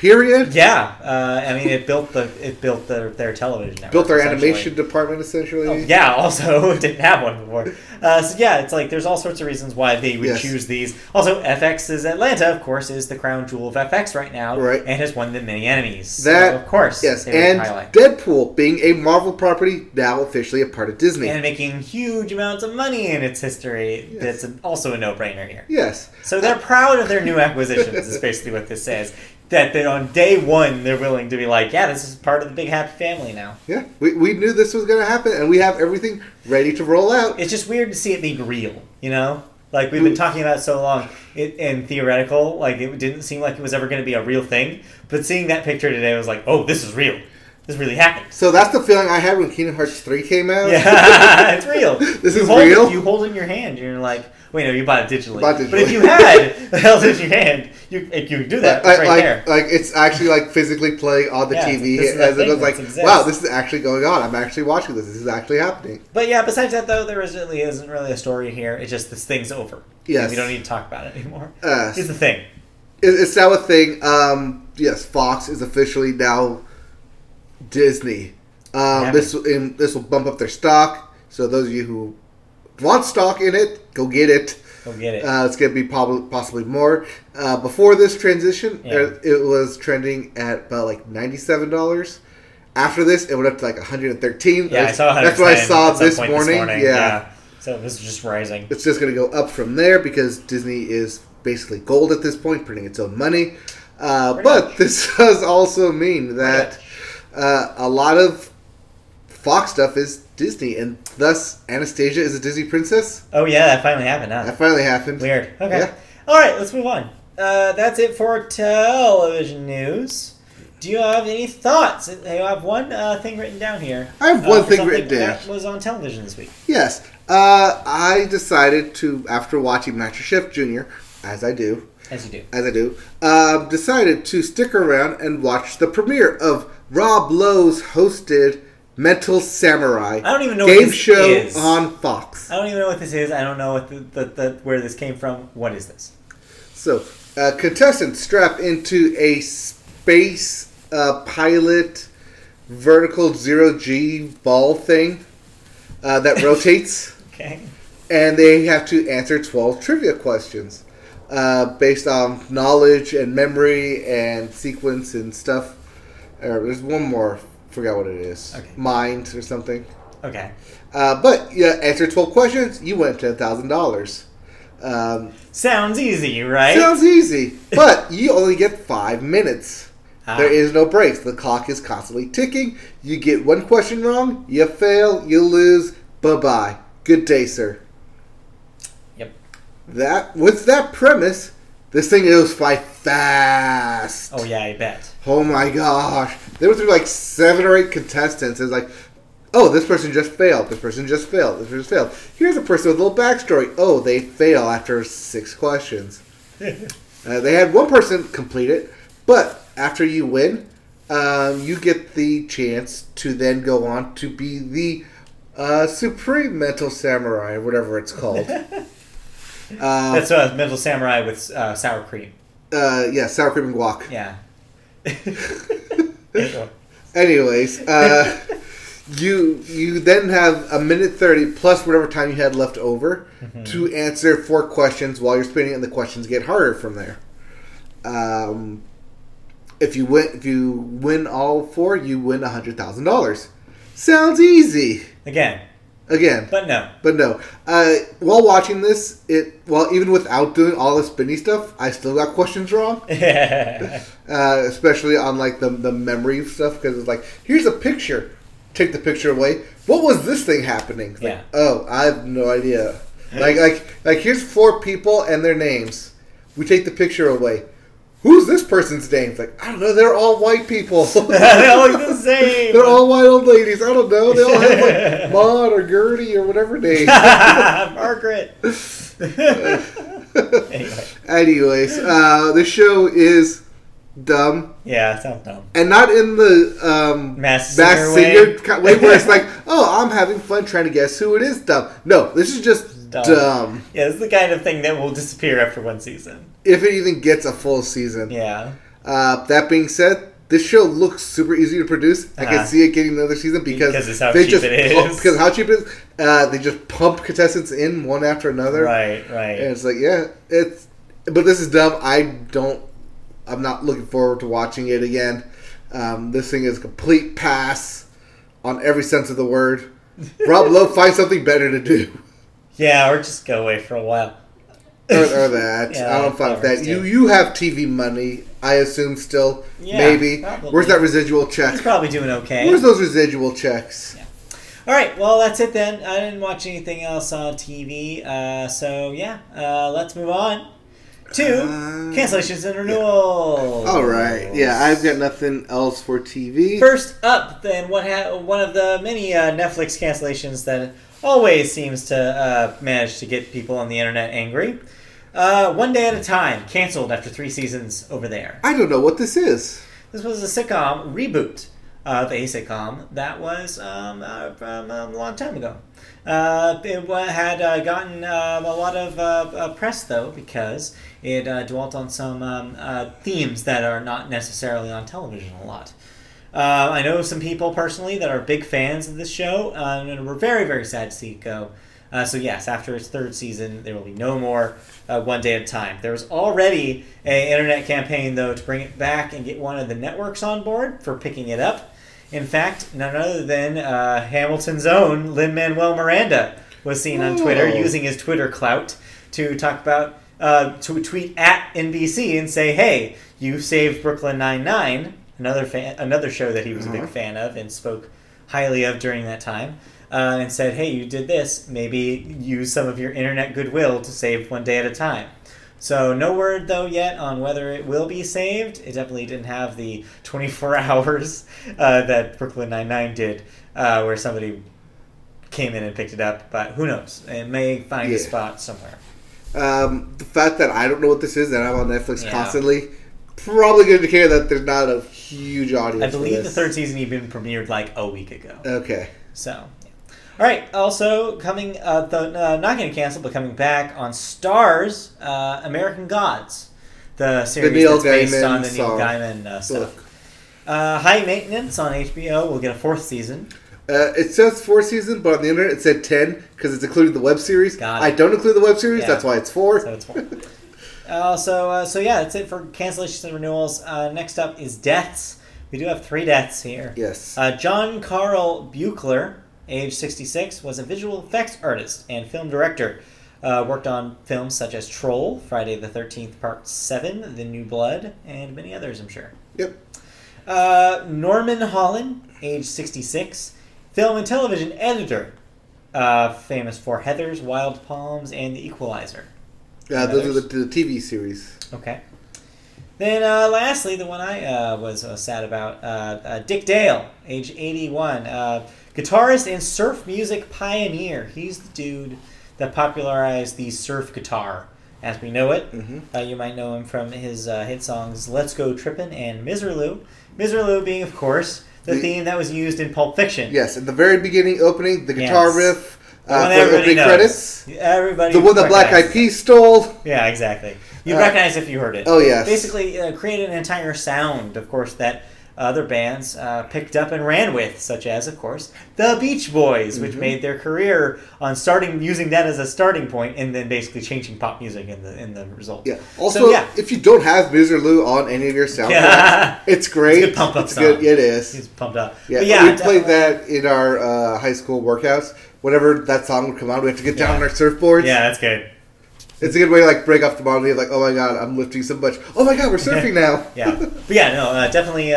Period. Yeah, I mean, it built their television network. Built their animation department, essentially. Oh, yeah, also didn't have one before. So yeah, it's like there's all sorts of reasons why they would choose these. Also, FX's Atlanta, of course, is the crown jewel of FX right now, right, and has won them many enemies. That, so, of course, yes, and Deadpool being a Marvel property now officially a part of Disney and making huge amounts of money in its history. Yes. That's also a no-brainer here. Yes. So they're proud of their new acquisitions. Is basically what this says. That on day one, they're willing to be like, yeah, this is part of the big happy family now. Yeah, we knew this was going to happen, and we have everything ready to roll out. It's just weird to see it being real, you know? Like, we've been talking about it so long, and theoretical, like, it didn't seem like it was ever going to be a real thing. But seeing that picture today was like, oh, this is real. This really happened. So that's the feeling I had when Kingdom Hearts 3 came out. Yeah, it's real. This is real? You hold it in your hand, and you're like... Wait, no, you bought it digitally. But if you had the hell in your hand, you could do that right there. Like, it's actually like physically playing on the TV as it goes like, wow, this is actually going on. I'm actually watching this. This is actually happening. But yeah, besides that, though, there isn't really a story here. It's just this thing's over. Yes. We don't need to talk about it anymore. It's the thing. It's now a thing. Yes, Fox is officially now Disney. This will bump up their stock. So those of you who... want stock in it, go get it. It's going to be possibly more. Before this transition, it was trending at about like $97. After this, it went up to like $113. Yeah, that's what I saw this morning. Yeah. So it was just rising. It's just going to go up from there because Disney is basically gold at this point, printing its own money. But this does also mean that a lot of Fox stuff is Disney, and thus Anastasia is a Disney princess. Oh yeah, that finally happened, huh? That finally happened. Weird. Okay. Yeah. Alright, let's move on. That's it for television news. Do you have any thoughts? I have one thing written down here. I have one thing written down. That was on television this week. Yes. I decided to, after watching Master Chef Jr., as I do, decided to stick around and watch the premiere of Rob Lowe's hosted Mental Samurai. I don't even know what this is. Game show on Fox. I don't even know what this is. I don't know what where this came from. What is this? So, contestants strap into a space pilot vertical zero-G ball thing that rotates. Okay. And they have to answer 12 trivia questions based on knowledge and memory and sequence and stuff. There's one more. Forgot what it is. Okay. Mind or something. Okay. But yeah, answer 12 questions, you win $10,000. Sounds easy, right? Sounds easy. But you only get 5 minutes. There is no breaks. The clock is constantly ticking. You get one question wrong, you fail, you lose. Bye-bye. Good day, sir. Yep. That with that premise, this thing goes by fast. Oh, yeah, I bet. Oh, my gosh. There was like 7 or 8 contestants. It was like, oh, this person just failed. This person just failed. This person just failed. Here's a person with a little backstory. Oh, they fail after 6 questions. They had one person complete it. But after you win, you get the chance to then go on to be the Supreme Mental Samurai, whatever it's called. That's a Mental Samurai with sour cream. Yeah, sour cream and guac. Yeah. Anyways, you then have 1:30 plus whatever time you had left over to answer 4 questions while you're spinning, and the questions get harder from there. If you win all 4, you win $100,000. Sounds easy. Again. But no. While watching this, even without doing all the spinny stuff, I still got questions wrong. Especially on like the memory stuff, because it's like, here's a picture. Take the picture away. What was this thing happening? Like, yeah. Oh, I have no idea. like here's 4 people and their names. We take the picture away. Who's this person's name? It's like, I don't know. They're all white people. They all look the same. They're all white old ladies. I don't know. They all have like Maud or Gertie or whatever name. Margaret. Anyways, the show is dumb. Yeah, it sounds dumb. And not in the Masked Singer way where it's like, oh, I'm having fun trying to guess who it is dumb. No, this is just... Dumb. Yeah, this is the kind of thing that will disappear after 1 season. If it even gets a full season. Yeah. That being said, this show looks super easy to produce. I can see it getting another season because how cheap it is. They just pump contestants in one after another. Right. And it's like, but this is dumb. I'm not looking forward to watching it again. This thing is a complete pass on every sense of the word. Rob Lowe, find something better to do. Yeah, or just go away for a while. or that. Yeah, I don't find that. You have TV money, I assume, still. Yeah, maybe. Probably. Where's that residual check? He's probably doing okay. Where's those residual checks? Yeah. All right, well, that's it then. I didn't watch anything else on TV. Let's move on to cancellations and renewals. Yeah. All right. Yeah, I've got nothing else for TV. First up, then, one of the many Netflix cancellations that always seems to manage to get people on the internet angry. One Day at a Time, canceled after 3 seasons over there. I don't know what this is. This was a sitcom reboot of a sitcom that was from a long time ago. It had gotten a lot of press, though, because it dwelt on some themes that are not necessarily on television a lot. I know some people personally that are big fans of this show, and we're very, very sad to see it go. So yes, after its 3rd season, there will be no more One Day at a Time. There was already an internet campaign, though, to bring it back and get one of the networks on board for picking it up. In fact, none other than Hamilton's own Lin-Manuel Miranda was seen on Twitter using his Twitter clout to talk about to tweet at NBC and say, "Hey, you saved Brooklyn Nine-Nine," another show that he was a big fan of and spoke highly of during that time. And said, hey, you did this. Maybe use some of your internet goodwill to save One Day at a Time. So no word, though, yet on whether it will be saved. It definitely didn't have the 24 hours that Brooklyn Nine-Nine did, where somebody came in and picked it up. But who knows? It may find a spot somewhere. The fact that I don't know what this is, and I'm on Netflix constantly, probably going to care that there's not a huge audience. I believe the 3rd season even premiered like a week ago. Okay. So... All right, also coming, not getting canceled, but coming back on Starz, American Gods, the series that's based on the Neil Gaiman stuff. High Maintenance on HBO will get a 4th season. It says 4th season, but on the internet it said 10 because it's included the web series. I don't include the web series, that's why it's 4. So it's 4. That's it for cancellations and renewals. Next up is deaths. We do have 3 deaths here. Yes. John Carl Buechler, age 66, was a visual effects artist and film director. Worked on films such as Troll, Friday the 13th, Part 7, The New Blood, and many others, I'm sure. Yep. Norman Holland, age 66, film and television editor, famous for Heathers, Wild Palms, and The Equalizer. Those are the TV series. Okay. Then lastly, the one I was sad about, Dick Dale, age 81, guitarist and surf music pioneer. He's the dude that popularized the surf guitar as we know it. Mm-hmm. You might know him from his hit songs Let's Go Trippin' and Miserlou. Miserlou being, of course, the theme that was used in Pulp Fiction. Yes, at the very beginning opening, the guitar riff. Everybody knows. Credits. Everybody. The one that Black Eyed Peas stole. Yeah, exactly. You'd recognize if you heard it. Oh, yes. Basically, created an entire sound, of course, that other bands picked up and ran with, such as, of course, the Beach Boys, which made their career on using that as a starting point and then basically changing pop music in the result. Yeah. Also, if you don't have Miserlou on any of your soundtracks, it's great. It's a good pump-up song. It is. It's pumped up. Yeah, we played that in our high school workouts. Whenever that song would come on, we have to get down on our surfboards. Yeah, that's good. It's a good way to break off the monotony of oh my god, I'm lifting so much. Oh my god, we're surfing now. Definitely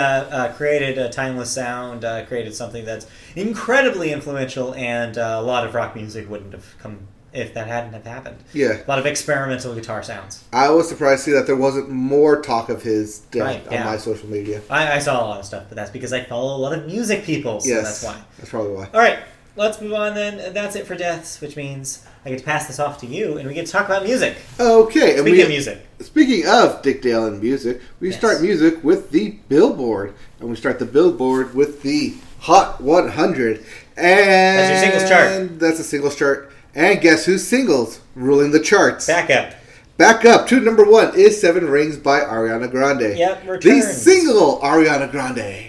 created a timeless sound, created something that's incredibly influential, and a lot of rock music wouldn't have come if that hadn't have happened. Yeah. A lot of experimental guitar sounds. I was surprised to see that there wasn't more talk of his death on my social media. I saw a lot of stuff, but that's because I follow a lot of music people, so that's why. That's probably why. All right. Let's move on then. That's it for deaths, which means I get to pass this off to you, and we get to talk about music. Okay. Speaking of music. Speaking of Dick Dale and music, we start music with the Billboard, and we start the Billboard with the Hot 100. And that's your singles chart. That's a singles chart. And guess who's singles ruling the charts? Back up. Back up to number one is Seven Rings by Ariana Grande. Yep, returns. The single Ariana Grande.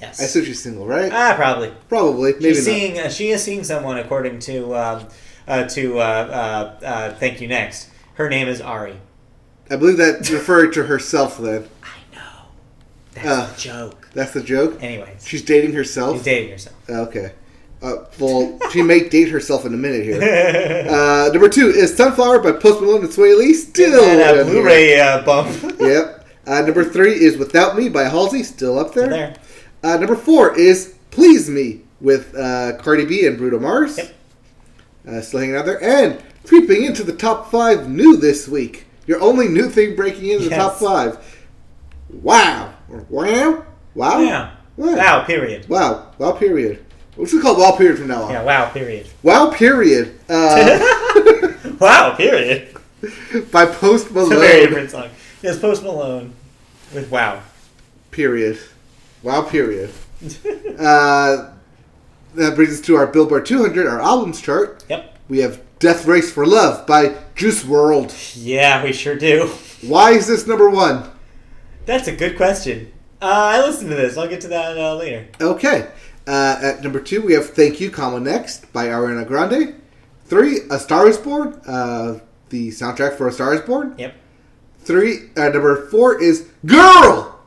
Yes. I assume she's single, right? Probably. Probably. Maybe she's seeing, not. She is seeing someone, according to Thank You Next. Her name is Ari. I believe that's referring to herself then. I know. That's the joke. That's the joke? Anyways. She's dating herself? She's dating herself. Okay. Well, she may date herself in a minute here. Number two is Sunflower by Post Malone and Swae Lee. Still and a Blu-ray bump. Yep. Number three is Without Me by Halsey. Still up there. Still there. Number four is Please Me with Cardi B and Bruno Mars. Yep. Still hanging out there. And creeping into the top five new this week. Your only new thing breaking into the top five. Wow. Wow. Wow. Yeah. Wow. Wow, period. Wow. Wow, period. What's it called? Wow, period from now on. Yeah, wow, period. Wow, period. Wow, period. By Post Malone. It's a very different song. It's Post Malone with wow. Period. Wow, period. That brings us to our Billboard 200, our albums chart. Yep. We have Death Race for Love by Juice WRLD. Yeah, we sure do. Why is this number one? That's a good question. I listened to this. I'll get to that later. Okay. At number two, we have Thank You, Next by Ariana Grande. Three, A Star Is Born, the soundtrack for A Star Is Born. Yep. Number four is Girl!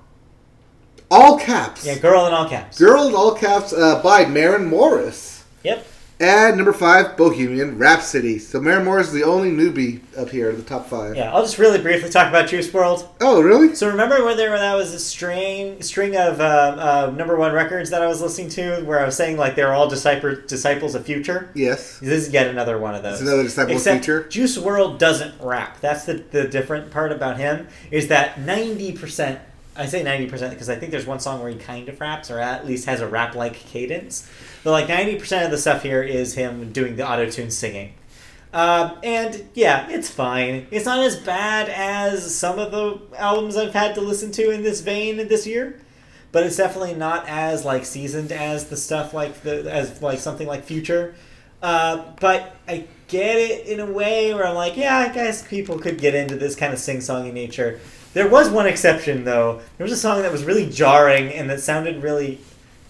All caps. Yeah, Girl in all caps. Girl in all caps by Maren Morris. Yep. And number five, Bohemian Rhapsody. So Maren Morris is the only newbie up here in the top five. Yeah, I'll just really briefly talk about Juice WRLD. Oh, really? So remember when that was a string of number one records that I was listening to where I was saying like they were all disciples of Future? Yes. This is yet another one of those. It's another disciple of Future. Juice WRLD doesn't rap. That's the different part about him is that 90%, I say 90% because I think there's one song where he kind of raps or at least has a rap-like cadence. But like 90% of the stuff here is him doing the auto-tune singing. And yeah, it's fine. It's not as bad as some of the albums I've had to listen to in this vein this year. But it's definitely not as like seasoned as the stuff like something like Future. But I get it in a way where I'm like, yeah, I guess people could get into this kind of sing-songy nature. There was one exception, though. There was a song that was really jarring and that sounded really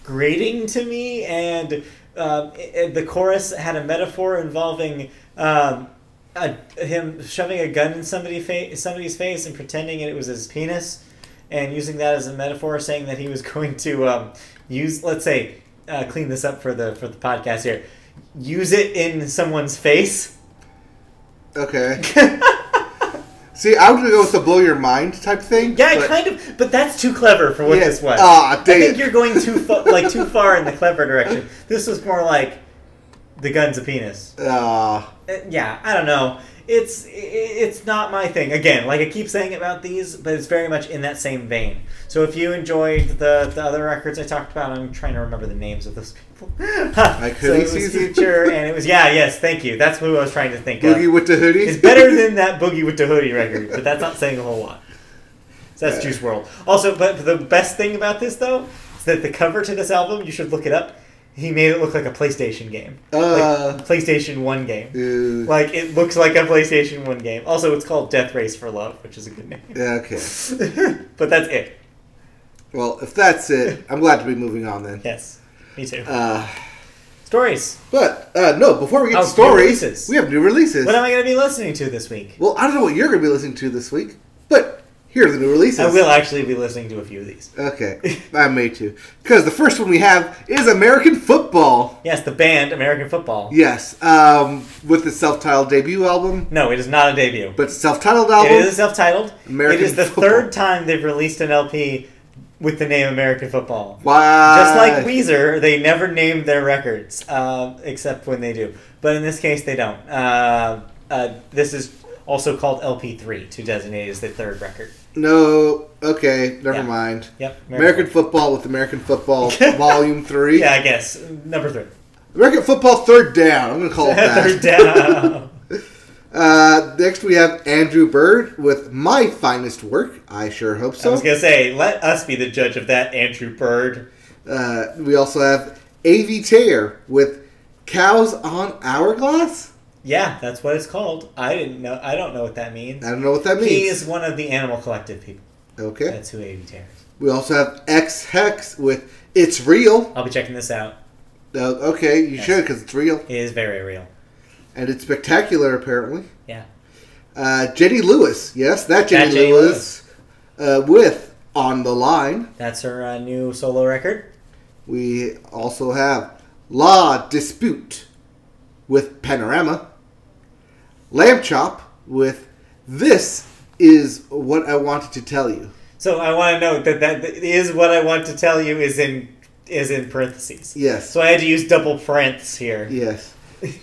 grating to me, and the chorus had a metaphor involving him shoving a gun in somebody's face and pretending it was his penis, and using that as a metaphor, saying that he was going to use, let's say, clean this up for the podcast here, use it in someone's face. Okay. See, I would go with the blow your mind type thing. Yeah, kind of, but that's too clever for what this was. I think you're going too far in the clever direction. This was more like the gun's a penis. Yeah, I don't know. It's not my thing. Again, like I keep saying about these, but it's very much in that same vein. So if you enjoyed the other records I talked about, I'm trying to remember the names of those people. I couldn't see Future, and it was thank you. That's who I was trying to think of. Boogie with the Hoodie? It's better than that Boogie with the Hoodie record, but that's not saying a whole lot. So that's Juice WRLD. Also, but the best thing about this though is that the cover to this album, you should look it up. He made it look like a PlayStation game. Like PlayStation 1 game. Like, it looks like a PlayStation 1 game. Also, it's called Death Race for Love, which is a good name. Okay. But that's it. Well, if that's it, I'm glad to be moving on then. Yes. Me too. Stories. But, no, before we get to stories, we have new releases. What am I going to be listening to this week? Well, I don't know what you're going to be listening to this week, but here are the new releases. I will actually be listening to a few of these. Okay. I may too. Because the first one we have is American Football. Yes, the band American Football. Yes. With the self-titled debut album. No, it is not a debut. But self-titled album. It is self-titled. American Football. It is the third time they've released an LP with the name American Football. Wow. Just like Weezer, they never named their records. Except when they do. But in this case, they don't. This is also called LP3 to designate as the third record. No, okay, never mind. Yep. American Football with American Football Volume 3. Yeah, I guess. Number 3. American Football Third Down. I'm going to call it that. Third Down. Next we have Andrew Bird with My Finest Work. I sure hope so. I was going to say, let us be the judge of that, Andrew Bird. We also have A.V. Taylor with Cows on Hourglass. Yeah, that's what it's called. I didn't know. I don't know what that means. I don't know what that means. He is one of the Animal Collective people. Okay. That's who A.V. Terrence. We also have X-Hex with It's Real. I'll be checking this out. Okay, you should, because it's real. It is very real. And it's spectacular, apparently. Yeah. Jenny Lewis. Yes, Jenny Lewis. With On the Line. That's her new solo record. We also have La Dispute with Panorama. Lamb Chop with This Is What I Wanted to Tell You. So I want to note that Is What I Want to Tell You is in parentheses. Yes. So I had to use double parenths here. Yes.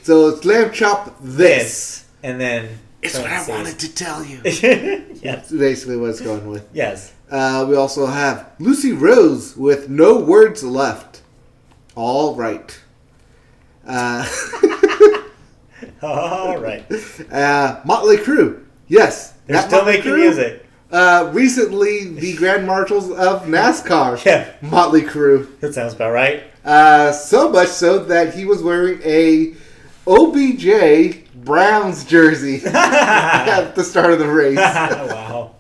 So it's Lamb Chop This. And then It's What I Wanted to Tell You. Yes. That's basically what it's going with. Yes. We also have Lucy Rose with No Words Left. All right. All right. Motley Crue. Yes. They're still making music. Recently, the Grand Marshals of NASCAR. Yeah. Motley Crue. That sounds about right. So much so that he was wearing a OBJ Browns jersey at the start of the race. Wow.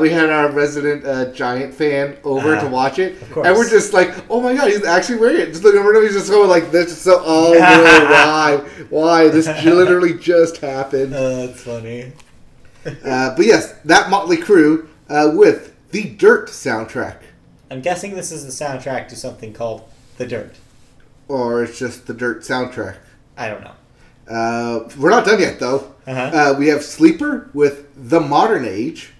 We had our resident Giant fan over to watch it. Of course. And we're just like, oh my god, he's actually wearing it. Just looking over him, he's just going like this. So, oh no, why? This literally just happened. Oh, that's funny. But yes, that Motley Crue with The Dirt soundtrack. I'm guessing this is the soundtrack to something called The Dirt. Or it's just The Dirt soundtrack. I don't know. We're not done yet, though. Uh-huh. We have Sleeper with The Modern Age.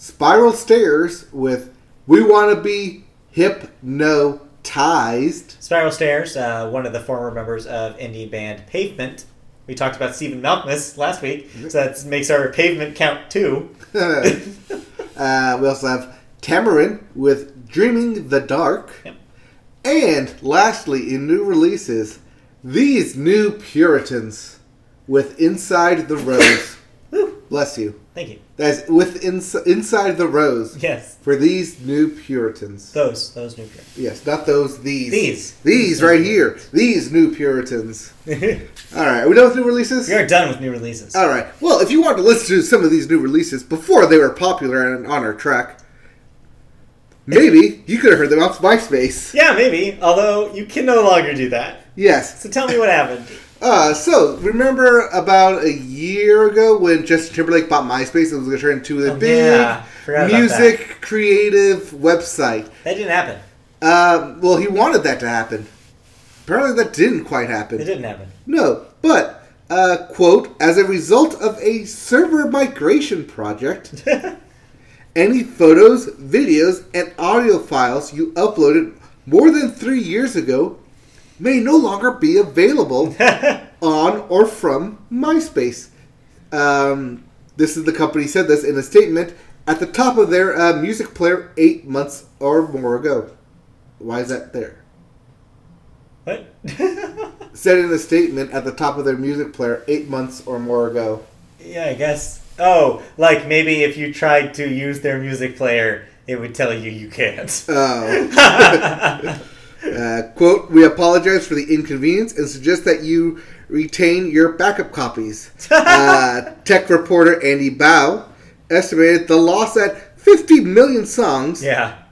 Spiral Stairs with We Want to Be Hypnotized. Spiral Stairs, one of the former members of indie band Pavement. We talked about Stephen Malkmus last week, so that makes our Pavement count too. We also have Tamarin with Dreaming the Dark. Yep. And lastly, in new releases, These New Puritans with Inside the Rose. Bless you. Thank you. That's with Inside the Rose. Yes. For These New Puritans. Those New Puritans. Yes, not those, these. These right here. These New Puritans. All right, are we done with new releases? We are done with new releases. All right. Well, if you want to listen to some of these new releases before they were popular and on our track, maybe you could have heard them off MySpace. Yeah, maybe. Although you can no longer do that. Yes. So tell me what happened. So remember about a year ago when Justin Timberlake bought MySpace and was going to turn into a big music creative website? That didn't happen. Well, he wanted that to happen. Apparently that didn't quite happen. It didn't happen. No, but, quote, as a result of a server migration project, any photos, videos, and audio files you uploaded more than 3 years ago may no longer be available on or from MySpace. This is the company said this in a statement at the top of their music player 8 months or more ago. Why is that there? What? Said in a statement at the top of their music player 8 months or more ago. Yeah, I guess. Oh, like maybe if you tried to use their music player, it would tell you you can't. Oh. Quote, we apologize for the inconvenience and suggest that you retain your backup copies. Tech reporter Andy Bao estimated the loss at 50 million songs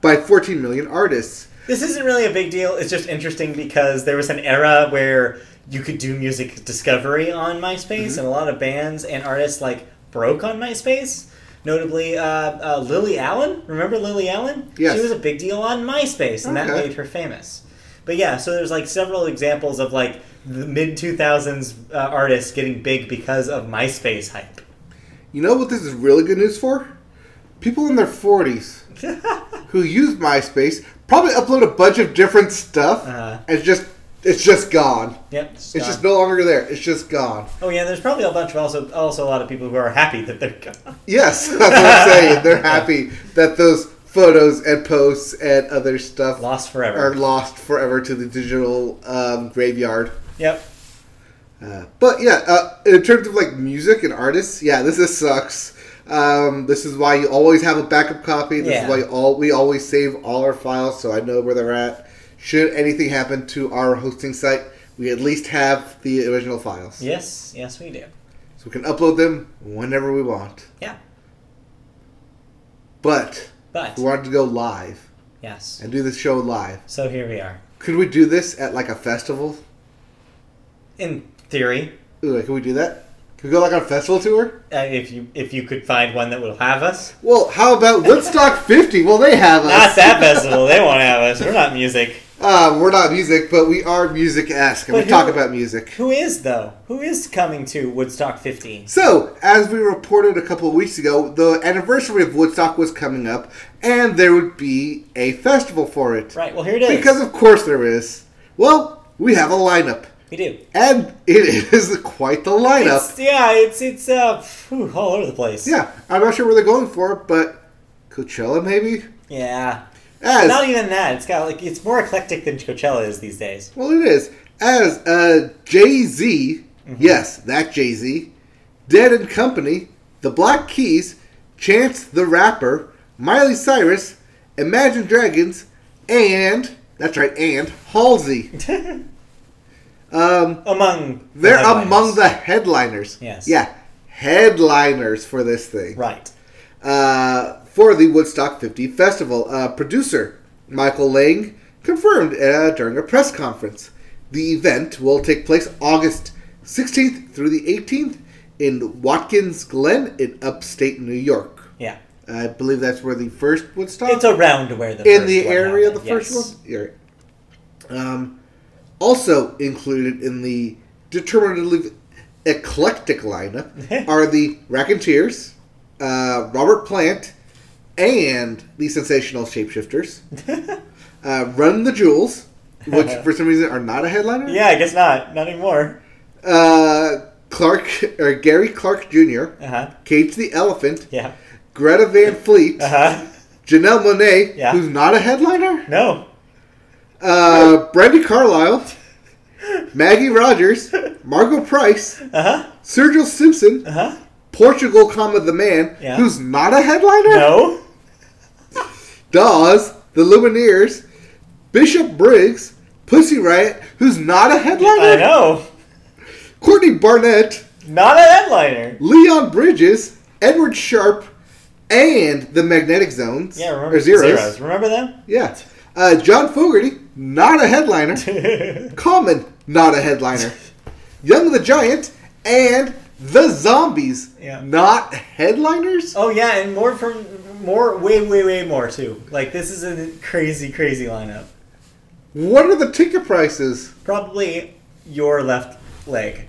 by 14 million artists. This isn't really a big deal. It's just interesting because there was an era where you could do music discovery on MySpace, and a lot of bands and artists like broke on MySpace. Notably, Lily Allen. Remember Lily Allen? Yes. She was a big deal on MySpace, and that made her famous. But yeah, so there's like several examples of like the mid-2000s artists getting big because of MySpace hype. You know what this is really good news for? People in their 40s who use MySpace probably upload a bunch of different stuff, and it's just gone. Yep. It's just no longer there. It's just gone. Oh yeah, there's probably a bunch of also a lot of people who are happy that they're gone. Yes, that's what I'm saying. They're happy that those photos and posts and other stuff are lost forever to the digital graveyard. Yep. But yeah, in terms of like music and artists, yeah, this sucks. This is why you always have a backup copy. This is why we always save all our files so I know where they're at. Should anything happen to our hosting site, we at least have the original files. Yes, yes we do. So we can upload them whenever we want. Yeah. But we wanted to go live. Yes. And do this show live. So here we are. Could we do this at like a festival? In theory. Ooh, can we do that? Could we go like on a festival tour? If you could find one that will have us. Well, how about Woodstock 50? Will they have us? Not that festival. They won't have us. We're not music. We're not music, but we are music-esque, and we talk about music. Who is, though? Who is coming to Woodstock 50? So, as we reported a couple of weeks ago, the anniversary of Woodstock was coming up, and there would be a festival for it. Right, well, here it is. Because, of course, there is. Well, we have a lineup. We do. And it is quite the lineup. It's all over the place. Yeah, I'm not sure where they're going for, but Coachella, maybe? Yeah. Not even that. It's more eclectic than Coachella is these days. Well, it is. As Jay-Z, yes, that Jay-Z, Dead and Company, The Black Keys, Chance the Rapper, Miley Cyrus, Imagine Dragons, and Halsey. Among the headliners. Yes. Yeah, headliners for this thing. Right. For the Woodstock 50 Festival. Producer Michael Lang confirmed during a press conference. The event will take place August 16th through the 18th in Watkins Glen in upstate New York. Yeah. I believe that's where the first Woodstock... It's around where the first one in the area of the first one? Yeah. Also included in the determinedly eclectic lineup are the Raconteurs, Robert Plant, and the Sensational Shapeshifters, Run the Jewels, which for some reason are not a headliner. Yeah, I guess not. Not anymore. Gary Clark Jr., Cage the Elephant, Greta Van Fleet, Janelle Monáe, who's not a headliner. No. Brandi Carlile, Maggie Rogers, Margot Price, Sergio Simpson, Portugal, the Man, who's not a headliner? No. Dawes, the Lumineers, Bishop Briggs, Pussy Riot, who's not a headliner? I know. Courtney Barnett. Not a headliner. Leon Bridges, Edward Sharpe, and the Magnetic Zones. Yeah, remember Zeros. Remember them? Yeah. John Fogerty, not a headliner. Common, not a headliner. Young the Giant, and the Zombies, not headliners. Oh yeah, and way more too. Like this is a crazy, crazy lineup. What are the ticket prices? Probably your left leg.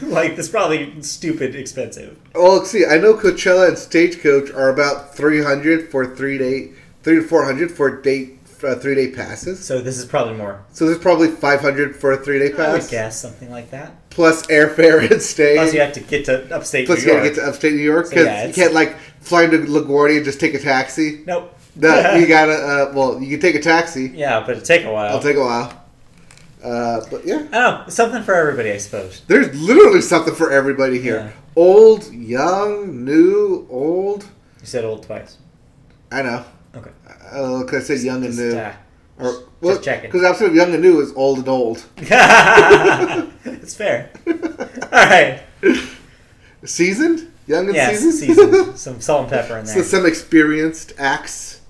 Like this is probably stupid expensive. Well, see, I know Coachella and Stagecoach are about $300 for 3 day, $300 to $400 for day. 3 day passes. So this is probably more. So there's probably $500 for a 3 day pass. I would guess something like that. Plus airfare and stay. Plus you have to get to upstate New York. Because so you can't like fly into LaGuardia and just take a taxi. Nope. No, you gotta. You can take a taxi. Yeah, but it'll take a while. But yeah. Oh, something for everybody, I suppose. There's literally something for everybody here. Yeah. Old, young, new, old. You said old twice. I know. Okay. Because I said young and new. Just checking. Because the opposite of young and new is old and old. It's fair. All right. Seasoned? Young and seasoned? Some salt and pepper in there. So some experienced acts.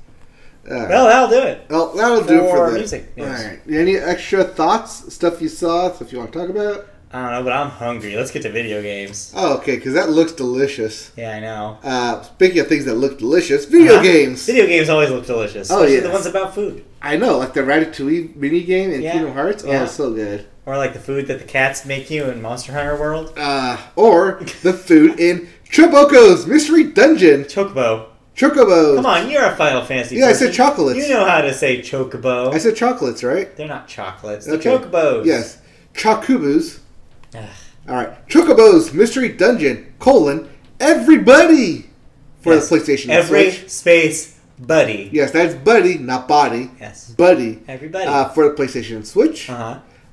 Well, that'll do it. Well, that'll do it for the music. Yes. All right. Any extra thoughts? Stuff you saw? Stuff you want to talk about? I don't know, but I'm hungry. Let's get to video games. Oh, okay, because that looks delicious. Yeah, I know. Speaking of things that look delicious, video games. Video games always look delicious. Oh, yeah. The ones about food. I know, like the Ratatouille minigame in Kingdom Hearts. Yeah. Oh, so good. Or like the food that the cats make you in Monster Hunter World. Or the food in Chocobo's Mystery Dungeon. Chocobo. Come on, you're a Final Fantasy person. I said chocolates. You know how to say Chocobo. I said chocolates, right? They're not chocolates. Okay. They're Chocobos. Yes. Chocobos. Alright, Chocobo's Mystery Dungeon, everybody for the PlayStation Switch. Space buddy. Yes, that's buddy, not body. Yes. Buddy. Everybody. For the PlayStation and Switch.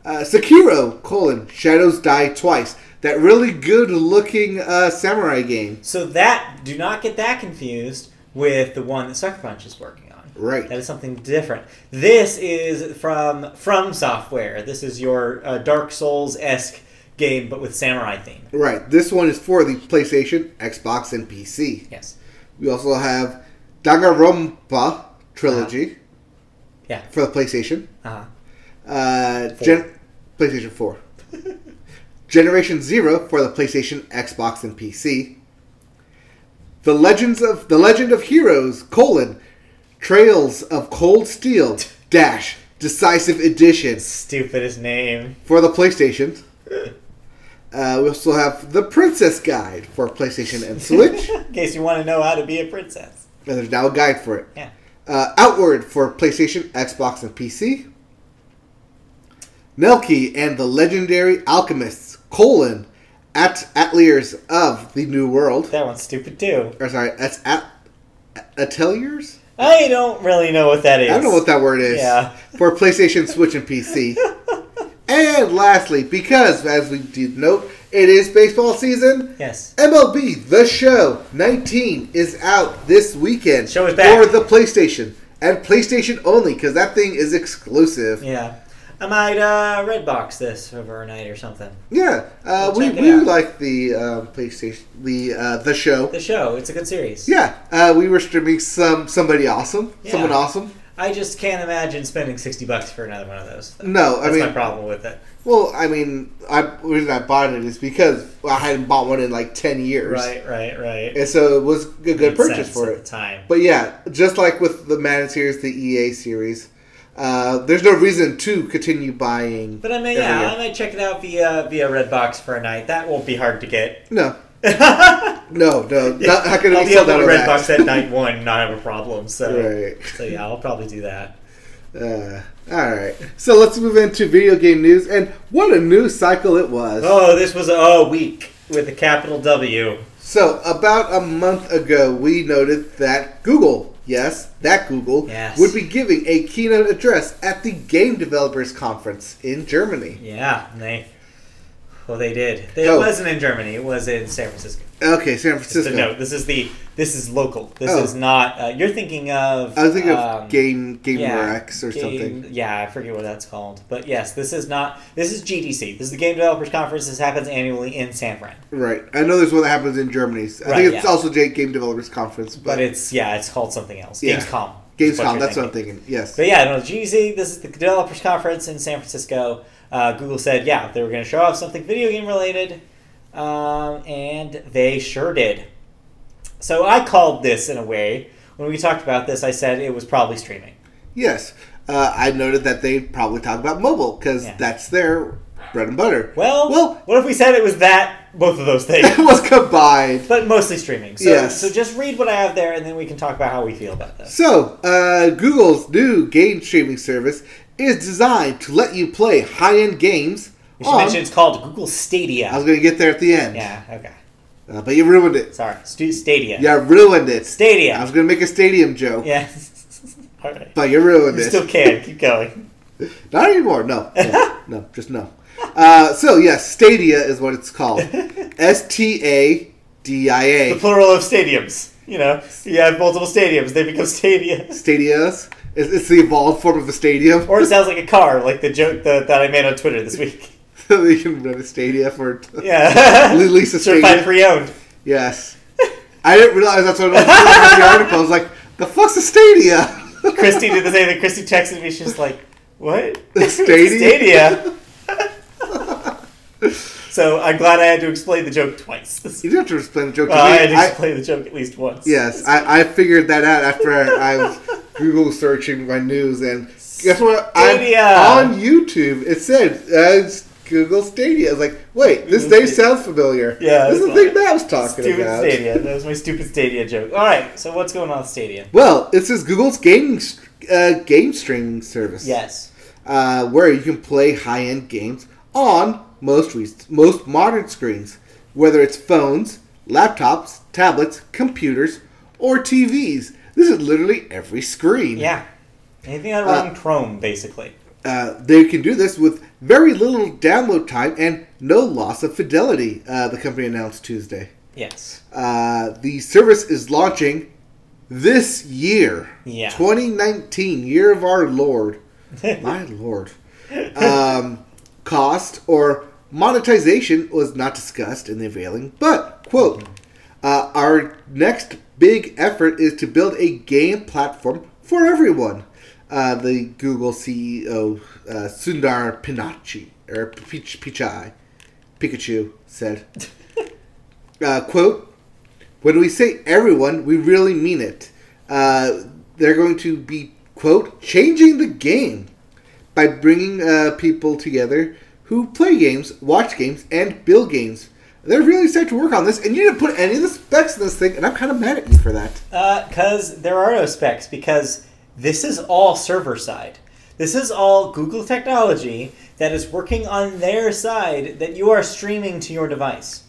Sekiro, Shadows Die Twice. That really good looking samurai game. So that, do not get that confused with the one that Sucker Punch is working on. Right. That is something different. This is from Software. This is your Dark Souls-esque game, but with samurai theme. Right. This one is for the PlayStation, Xbox, and PC. Yes. We also have Danganronpa Trilogy. Uh-huh. Yeah. For the PlayStation. Uh-huh. PlayStation 4. Generation Zero for the PlayStation, Xbox, and PC. The Legend of Heroes, Trails of Cold Steel, Decisive Edition. Stupidest name. For the PlayStation. We also have The Princess Guide for PlayStation and Switch. In case you want to know how to be a princess. And there's now a guide for it. Yeah. Outward for PlayStation, Xbox, and PC. Nelki and the Legendary Alchemists, Ateliers of the New World. That one's stupid too. Or sorry, that's Ateliers? I don't really know what that is. I don't know what that word is. Yeah. For PlayStation, Switch, and PC. And lastly, because as we did note, it is baseball season. Yes. MLB The Show 19 is out this weekend. Show is back. For the PlayStation. And PlayStation only, because that thing is exclusive. Yeah. I might Redbox this overnight or something. Yeah, we like the PlayStation, the show. The show, it's a good series. Yeah, we were streaming someone awesome. I just can't imagine spending $60 for another one of those. No, that's my problem with it. Well, the reason I bought it is because I hadn't bought one in like 10 years. Right. And so it was a good purchase for it at the time. But yeah, just like with the Madden series, the EA series. There's no reason to continue buying. But I might check it out via Redbox for a night. That won't be hard to get. No. No. Not, how can I'll be able to Redbox at night one, not have a problem. So, right. So yeah, I'll probably do that. All right. So let's move into video game news. And what a news cycle it was. Oh, this was a week with a capital W. So about a month ago, we noted that Google would be giving a keynote address at the Game Developers Conference in Germany. Yeah, they did. It wasn't in Germany. It was in San Francisco. Okay, San Francisco. So, no, this is local. This is not. You're thinking of. I was thinking of Game Rex or something. Yeah, I forget what that's called. But yes, this is not. This is GDC. This is the Game Developers Conference. This happens annually in San Fran. Right. I know there's one that happens in Germany. I think it's also Game Developers Conference, but it's called something else. Yeah. Gamescom. Gamescom. That's what I'm thinking. Yes. But yeah, no, GDC. This is the Developers Conference in San Francisco. Google said, they were going to show off something video game related, and they sure did. So I called this in a way. When we talked about this, I said it was probably streaming. Yes. I noted that they probably talk about mobile, because that's their bread and butter. Well, what if we said it was both of those things? It was combined. But mostly streaming. So, yes. So just read what I have there, and then we can talk about how we feel about this. So, Google's new game streaming service is designed to let you play high-end games. We should mention it's called Google Stadia. I was going to get there at the end. Yeah, okay. But you ruined it. Sorry, Stadia. Yeah, ruined it. Stadia. I was going to make a stadium joke. Yeah. All right. But you ruined it. You still can. Keep going. Not anymore. No. Just no. Stadia is what it's called. S-T-A-D-I-A. The plural of stadiums. You have multiple stadiums. They become stadia. Stadias. It's the evolved form of the stadium. Or it sounds like a car, like the joke that I made on Twitter this week. You can rent a Stadia for... Yeah. Lease a Stadia. Certified pre-owned. Yes. I didn't realize that's what it was. The article. I was like, the fuck's a Stadia? Christy did the same thing. Christy texted me. She's like, what? Stadia? Stadia. So I'm glad I had to explain the joke twice. You didn't have to explain the joke. Well, I had to explain the joke at least once. Yes, I figured that out after I was Google searching my news, and guess what? On YouTube, it said Google Stadia. I was like, wait, this name sounds familiar. Yeah, this is the thing that I was talking about. Stupid Stadia. That was my stupid Stadia joke. All right, so what's going on with Stadia? Well, this is Google's game streaming service. Yes, where you can play high-end games on most modern screens, whether it's phones, laptops, tablets, computers, or TVs. This is literally every screen. Yeah. Anything that runs Chrome, basically. They can do this with very little download time and no loss of fidelity, the company announced Tuesday. Yes. The service is launching This year, 2019, year of our Lord, my Lord, cost or monetization was not discussed in the unveiling, but, quote, our next big effort is to build a game platform for everyone. The Google CEO, Sundar Pichai, said, quote, when we say everyone, we really mean it. They're going to be, quote, changing the game by bringing people together who play games, watch games, and build games. They're really excited to work on this, and you didn't put any of the specs in this thing, and I'm kind of mad at you for that. Because there are no specs, because this is all server-side. This is all Google technology that is working on their side that you are streaming to your device.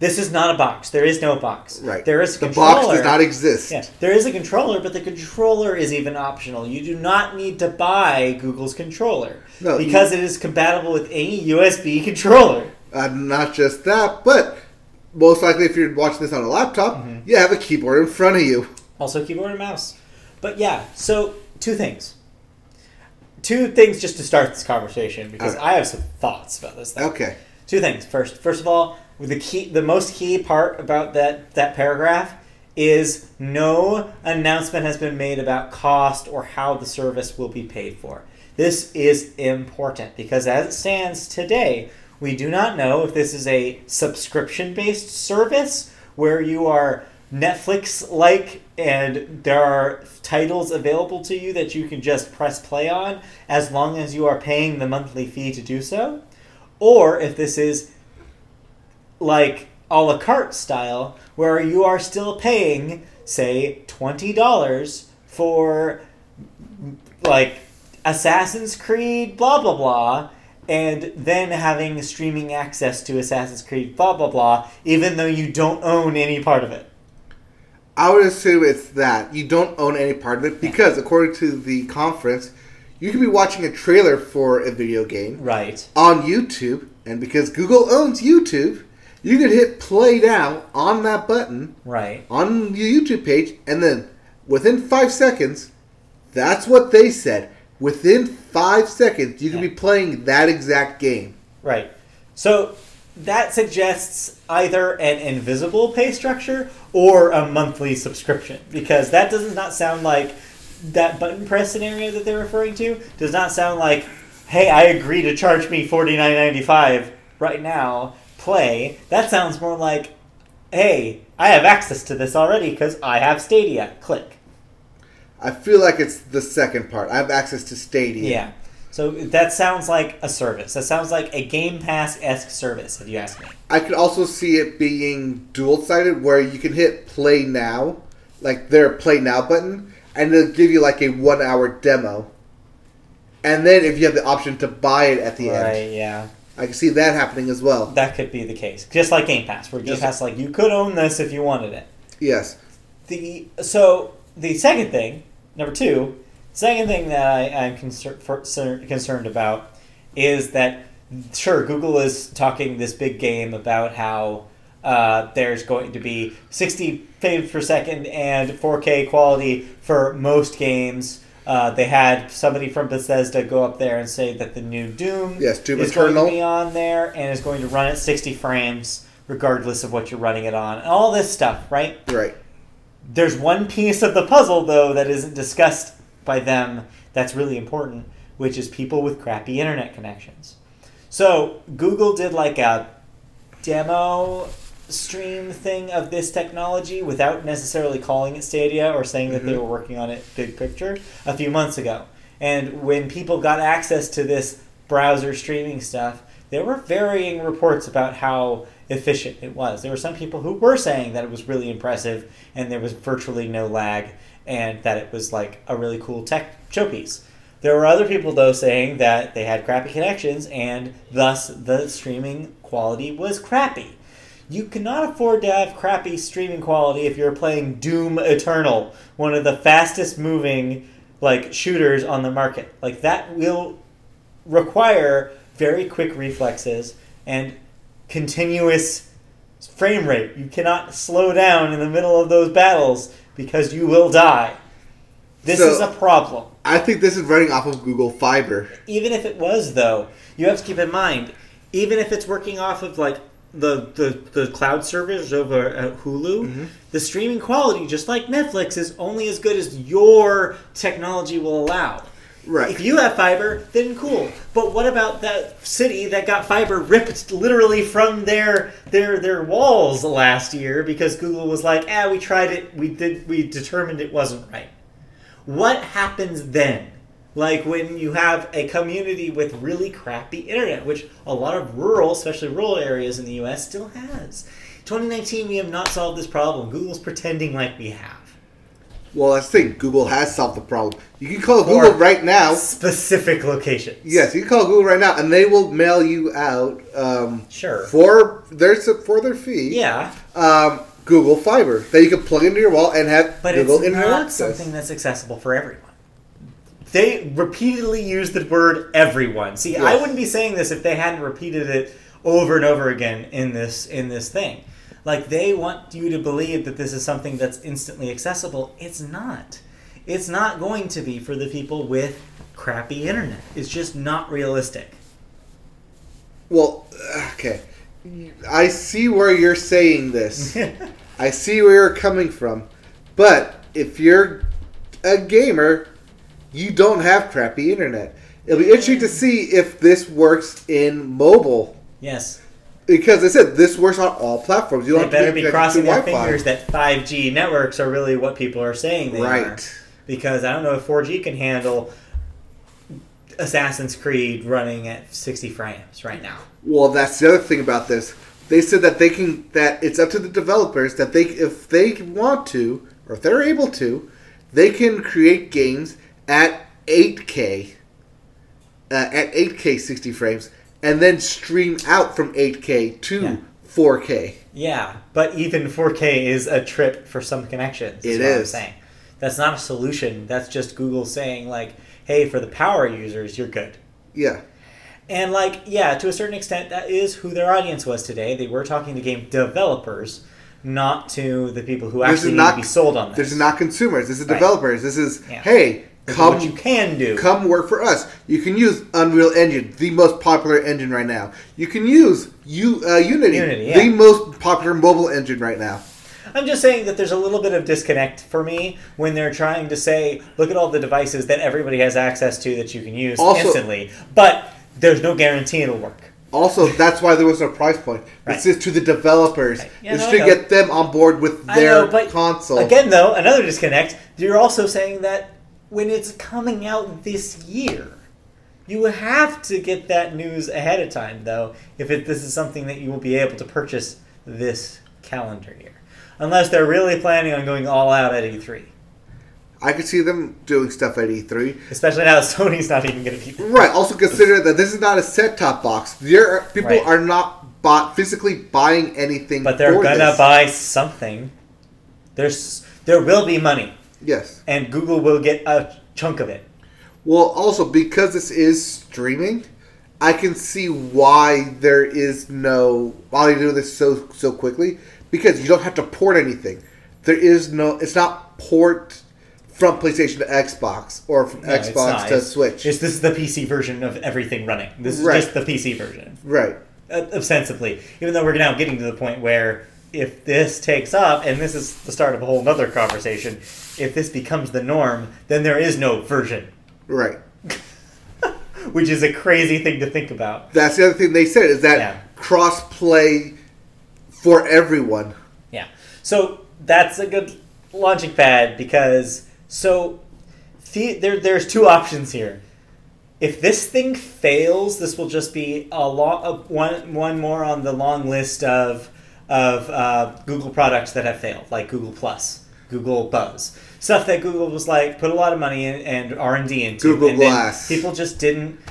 This is not a box. There is no box. Right. There is a controller. The box does not exist. Yeah. There is a controller, but the controller is even optional. You do not need to buy Google's controller because it is compatible with any USB controller. Not just that, but most likely if you're watching this on a laptop, you have a keyboard in front of you. Also keyboard and mouse. But yeah, so two things. Two things just to start this conversation because I have some thoughts about this thing. Okay. Two things. First of all, the most key part about that paragraph is no announcement has been made about cost or how the service will be paid for. This is important because as it stands today, we do not know if this is a subscription-based service where you are Netflix-like and there are titles available to you that you can just press play on as long as you are paying the monthly fee to do so, or if this is like a la carte style, where you are still paying, say, $20 for, like, Assassin's Creed blah blah blah, and then having streaming access to Assassin's Creed blah blah blah, even though you don't own any part of it. I would assume it's that. You don't own any part of it, because according to the conference, you could be watching a trailer for a video game on YouTube, and because Google owns YouTube, you could hit play now on that button on your YouTube page, and then within 5 seconds, that's what they said. Within 5 seconds, you could be playing that exact game. Right. So that suggests either an invisible pay structure or a monthly subscription, because that does not sound like that button press scenario that they're referring to does not sound like, hey, I agree to charge me $49.95 right now. Play. That sounds more like, hey, I have access to this already because I have Stadia. Click. I feel like it's the second part. I have access to Stadia. Yeah. So that sounds like a service. That sounds like a Game Pass-esque service, if you ask me. I could also see it being dual-sided where you can hit play now, like their play now button, and it'll give you like a 1 hour demo. And then if you have the option to buy it at the end. Right, yeah. I can see that happening as well. That could be the case. Just like Game Pass, where Game Pass is like, you could own this if you wanted it. Yes. So, the second thing, number two, that I'm concerned about is that, sure, Google is talking this big game about how there's going to be 60 frames per second and 4K quality for most games. They had somebody from Bethesda go up there and say that the new Doom is going to be on there and is going to run at 60 frames regardless of what you're running it on. And all this stuff, right? Right. There's one piece of the puzzle, though, that isn't discussed by them that's really important, which is people with crappy internet connections. So Google did like a demo stream thing of this technology without necessarily calling it Stadia or saying that they were working on it big picture a few months ago. And when people got access to this browser streaming stuff, there were varying reports about how efficient it was. There were some people who were saying that it was really impressive and there was virtually no lag and that it was like a really cool tech showpiece. There were other people, though, saying that they had crappy connections and thus the streaming quality was crappy. You cannot afford to have crappy streaming quality if you're playing Doom Eternal, one of the fastest moving like shooters on the market. Like that will require very quick reflexes and continuous frame rate. You cannot slow down in the middle of those battles because you will die. This is a problem. I think this is running off of Google Fiber. Even if it was, though, you have to keep in mind, even if it's working off of like the cloud service over at Hulu, mm-hmm. the streaming quality, just like Netflix, is only as good as your technology will allow. Right. If you have fiber, then cool. But what about that city that got fiber ripped literally from their walls last year because Google was like, we tried it, we determined it wasn't right. What happens then? Like when you have a community with really crappy internet, which a lot of rural, especially rural areas in the U.S. still has. 2019, we have not solved this problem. Google's pretending like we have. Well, that's the thing. Google has solved the problem. You can call Google right now. Specific locations. Yes, you can call Google right now, and they will mail you out for their fee. Yeah. Google Fiber that you can plug into your wall and have Google Internet access. But it's not something that's accessible for everyone. They repeatedly use the word everyone. See, yes. I wouldn't be saying this if they hadn't repeated it over and over again in this thing. Like, they want you to believe that this is something that's instantly accessible. It's not. It's not going to be for the people with crappy internet. It's just not realistic. Well, okay. I see where you're saying this. I see where you're coming from. But if you're a gamer, you don't have crappy internet. It'll be interesting to see if this works in mobile. Yes. Because I said this works on all platforms. You don't better be crossing their fingers that 5G networks are really what people are saying they are. Right. Because I don't know if 4G can handle Assassin's Creed running at 60 frames right now. Well, that's the other thing about this. They said that they can. That it's up to the developers that they, if they want to or if they're able to, they can create games at 8K, 60 frames. And then stream out from 8K to 4K. Yeah, but even 4K is a trip for some connections. It is. I'm saying. That's not a solution. That's just Google saying, like, hey, for the power users, you're good. Yeah. And, like, yeah, to a certain extent, that is who their audience was today. They were talking to game developers, not to the people who actually need to be sold on this. This is not consumers. This is developers. This is, hey... Come, what you can do. Come work for us. You can use Unreal Engine, the most popular engine right now. You can use Unity, the most popular mobile engine right now. I'm just saying that there's a little bit of disconnect for me when they're trying to say, look at all the devices that everybody has access to that you can use also, instantly, but there's no guarantee it'll work. Also, that's why there was no price point. Right. This is to the developers. Right. Yeah, it's to get them on board with their console. Again, though, another disconnect. You're also saying that when it's coming out this year, you have to get that news ahead of time, though, if this is something that you will be able to purchase this calendar year. Unless they're really planning on going all out at E3. I could see them doing stuff at E3. Especially now that Sony's not even going to be there. Right. Also consider that this is not a set-top box. People are not physically buying anything for this. But they're going to buy something. There will be money. Yes. And Google will get a chunk of it. Well, also, because this is streaming, I can see why there is no... Why they do this so quickly. Because you don't have to port anything. There is no... It's not port from PlayStation to Xbox or from Xbox to Switch. This is the PC version of everything running. This is just the PC version. Right. Ostensibly. Even though we're now getting to the point where... If this takes up, and this is the start of a whole other conversation, if this becomes the norm, then there is no version. Right. Which is a crazy thing to think about. That's the other thing they said, is that cross-play for everyone. Yeah. So that's a good launching pad because... So there's two options here. If this thing fails, this will just be one more on the long list of Google products that have failed, like Google Plus, Google Buzz. Stuff that Google was like, put a lot of money in and R&D into. Google Glass. People just didn't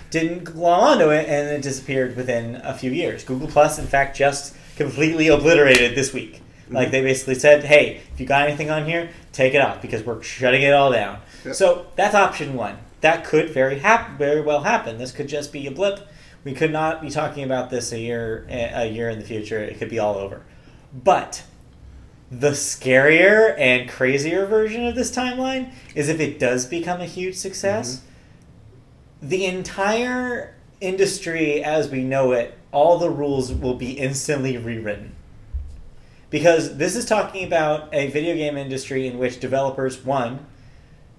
glom onto it, and it disappeared within a few years. Google Plus, in fact, just completely obliterated this week. Mm-hmm. Like, they basically said, hey, if you got anything on here, take it off, because we're shutting it all down. Yep. So that's option one. That could very well happen. This could just be a blip. We could not be talking about this a year in the future. It could be all over. But the scarier and crazier version of this timeline is if it does become a huge success, mm-hmm. the entire industry as we know it, all the rules will be instantly rewritten. Because this is talking about a video game industry in which developers, one,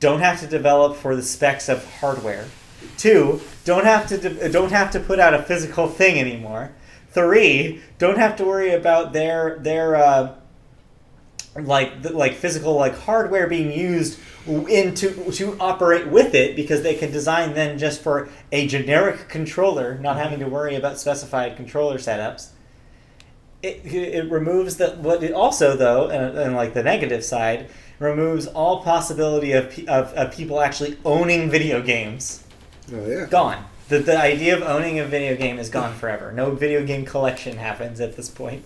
don't have to develop for the specs of hardware. Two, don't have to put out a physical thing anymore. Three, don't have to worry about their physical hardware being used to operate with it, because they can design then just for a generic controller, not having to worry about specified controller setups. It removes the negative side, removes all possibility of people actually owning video games. Oh yeah, gone. The idea of owning a video game is gone forever. No video game collection happens at this point.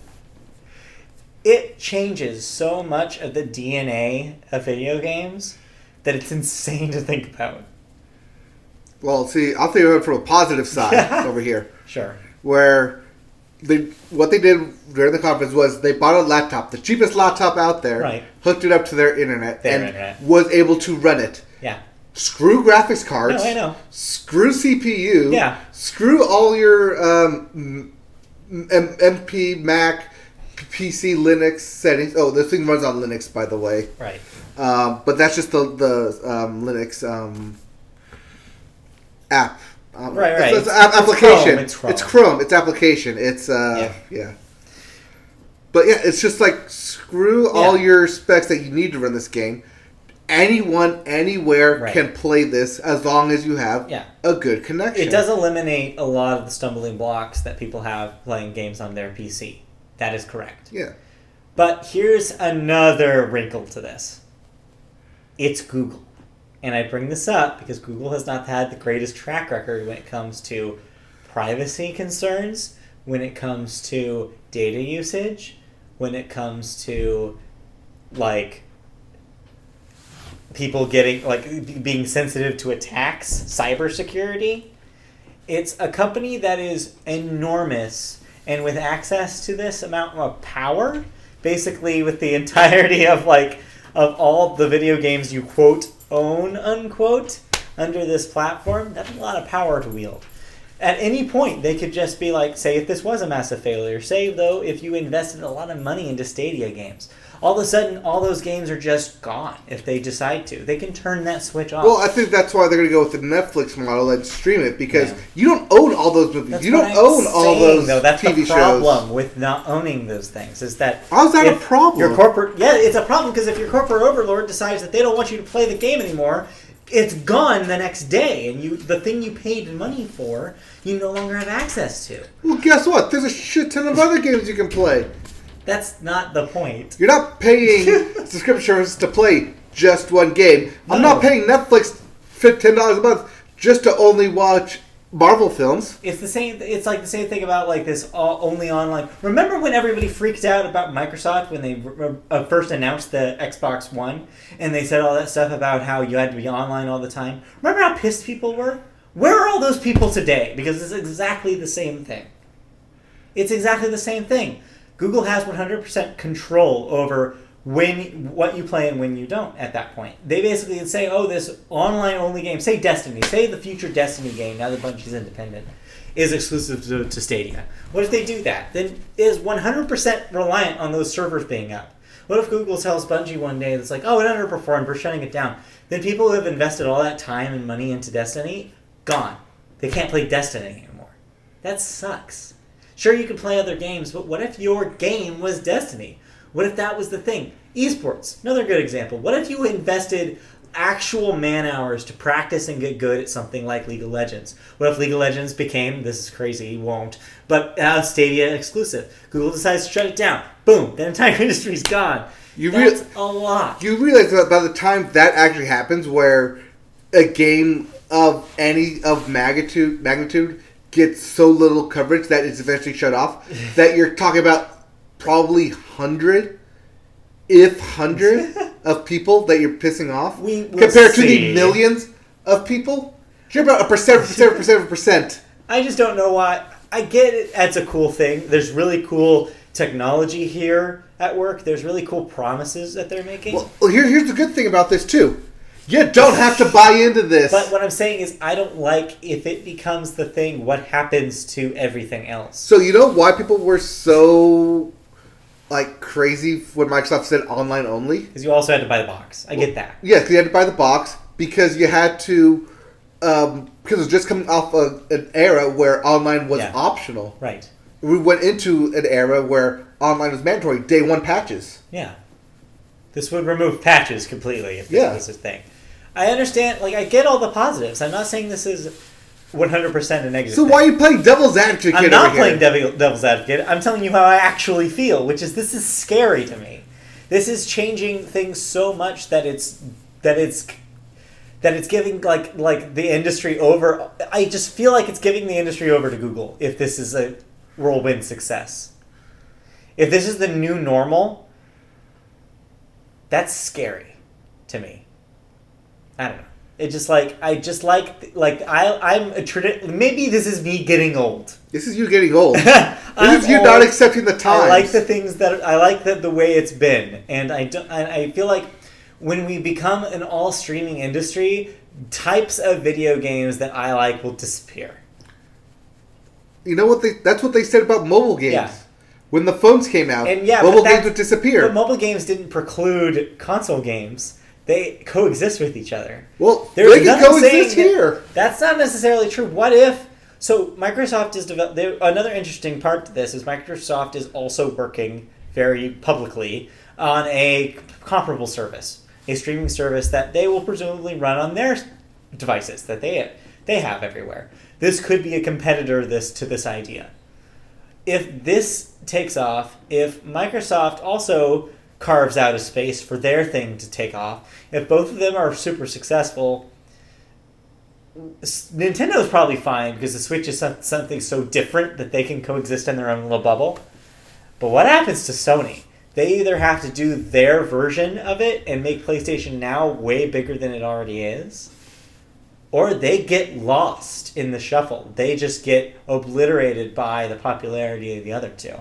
It changes so much of the DNA of video games that it's insane to think about. Well, see, I'll think of it from a positive side over here. Sure. Where what they did during the conference was they bought a laptop, the cheapest laptop out there, right. Hooked it up to their internet, was able to run it. Yeah. Screw graphics cards. No, I know. Screw CPU. Yeah. Screw all your MP, Mac, PC, Linux settings. Oh, this thing runs on Linux, by the way. Right. But that's just the Linux app. Right. It's application. It's Chrome. It's application. It's yeah. But yeah, it's just like screw all your specs that you need to run this game. Anyone, anywhere can play this as long as you have a good connection. It does eliminate a lot of the stumbling blocks that people have playing games on their PC. That is correct. Yeah. But here's another wrinkle to this. It's Google. And I bring this up because Google has not had the greatest track record when it comes to privacy concerns, when it comes to data usage, when it comes to, people getting, being sensitive to attacks, cybersecurity. It's a company that is enormous, and with access to this amount of power, basically with the entirety of all the video games you, quote, own, unquote, under this platform, that's a lot of power to wield. At any point, they could just be say if this was a massive failure, say, though, if you invested a lot of money into Stadia games, all of a sudden, all those games are just gone if they decide to. They can turn that switch off. Well, I think that's why they're going to go with the Netflix model and stream it, because you don't own all those movies. That's you don't own all those TV shows. That's the problem with not owning those things, is that... How's that a problem? It's a problem, because if your corporate overlord decides that they don't want you to play the game anymore, it's gone the next day, and the thing you paid money for, you no longer have access to. Well, guess what? There's a shit ton of other games you can play. That's not the point. You're not paying subscriptions to play just one game. No. I'm not paying Netflix $10 a month just to only watch Marvel films. It's the same. It's the same thing about this only online. Remember when everybody freaked out about Microsoft when they first announced the Xbox One and they said all that stuff about how you had to be online all the time? Remember how pissed people were? Where are all those people today? Because it's exactly the same thing. It's exactly the same thing. Google has 100% control over what you play and when you don't at that point. They basically can say, oh, this online-only game, say Destiny, say the future Destiny game, now that Bungie's independent, is exclusive to Stadia. What if they do that? Then it is 100% reliant on those servers being up. What if Google tells Bungie one day that's like, oh, it underperformed, we're shutting it down. Then people who have invested all that time and money into Destiny, gone. They can't play Destiny anymore. That sucks. Sure, you can play other games, but what if your game was Destiny? What if that was the thing? Esports, another good example. What if you invested actual man hours to practice and get good at something like League of Legends? What if League of Legends became, this is crazy, won't, but Stadia exclusive? Google decides to shut it down. Boom, the entire industry's gone. That's a lot. You realize that by the time that actually happens, where a game of any of magnitude gets so little coverage that it's eventually shut off, that you're talking about probably 100 of people that you're pissing off compared to the millions of people. You're about 1%. I just don't know why. I get it. That's a cool thing. There's really cool technology here. at work, there's really cool promises that they're making. Well, here's the good thing about this, too. You don't have to buy into this. But what I'm saying is I don't like if it becomes the thing, what happens to everything else. So you know why people were so, like, crazy when Microsoft said online only? Because you also had to buy the box. I get that. Yeah, because you had to buy the box because you had to... because it was just coming off of an era where online was optional. Right. We went into an era where online was mandatory. Day one patches. Yeah. This would remove patches completely if this was a thing. I understand, like, I get all the positives. I'm not saying this is 100% a negative thing. So why are you playing devil's advocate over here? I'm not playing devil's advocate. I'm telling you how I actually feel, which is this is scary to me. This is changing things so much that it's giving like the industry over. I just feel like it's giving the industry over to Google if this is a whirlwind success. If this is the new normal, that's scary to me. I don't know. It just maybe this is me getting old. This is you getting old. This is you old. Not accepting the times. I like the things the way it's been, and I feel like when we become an all streaming industry, types of video games that I like will disappear. You know what that's what they said about mobile games. Yeah. When the phones came out, mobile games would disappear. But mobile games didn't preclude console games. They coexist with each other. Well, they can coexist here. That's not necessarily true. What if... So Microsoft is... Another interesting part to this is Microsoft is also working very publicly on a comparable service. A streaming service that they will presumably run on their devices that they have everywhere. This could be a competitor to this idea. If this takes off, if Microsoft also carves out a space for their thing to take off, if both of them are super successful, Nintendo's probably fine because the Switch is something so different that they can coexist in their own little bubble. But what happens to Sony? They either have to do their version of it and make PlayStation Now way bigger than it already is, or they get lost in the shuffle. They just get obliterated by the popularity of the other two.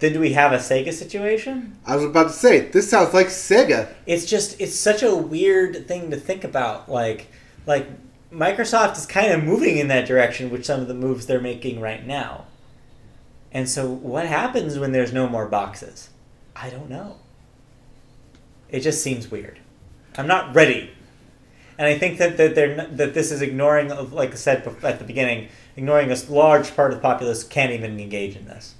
Then do we have a Sega situation? I was about to say, this sounds like Sega. It's such a weird thing to think about. Like Microsoft is kind of moving in that direction with some of the moves they're making right now. And so what happens when there's no more boxes? I don't know. It just seems weird. I'm not ready. And I think that this is ignoring, like I said at the beginning, ignoring a large part of the populace can't even engage in this.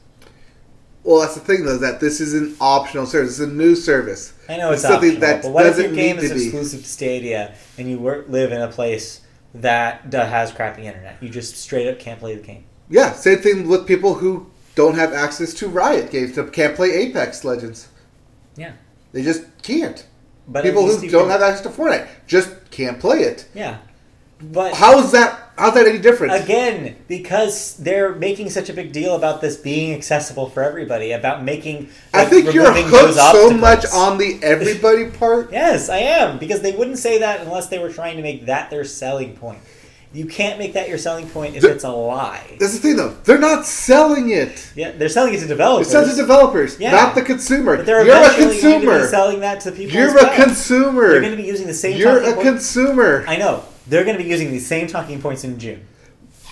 Well, that's the thing, though, that this is an optional service. It's a new service. I know it's optional, but what if your game is exclusive to Stadia and you live in a place that has crappy internet? You just straight up can't play the game. Yeah, same thing with people who don't have access to Riot games, that can't play Apex Legends. Yeah. They just can't. But people who don't have access to Fortnite just can't play it. Yeah. But how's that any different? Again, because they're making such a big deal about this being accessible for everybody, about making... Like, I think you're hooked so much on the everybody part. Yes, I am, because they wouldn't say that unless they were trying to make that their selling point. You can't make that your selling point if it's a lie. That's the thing, though. They're not selling it. Yeah, they're selling it to developers. It's selling to developers, not the consumer. But they're eventually going to be selling that to people as well. You're a consumer. They're going to be using the same talking points. You're a consumer. I know. They're going to be using these same talking points in June.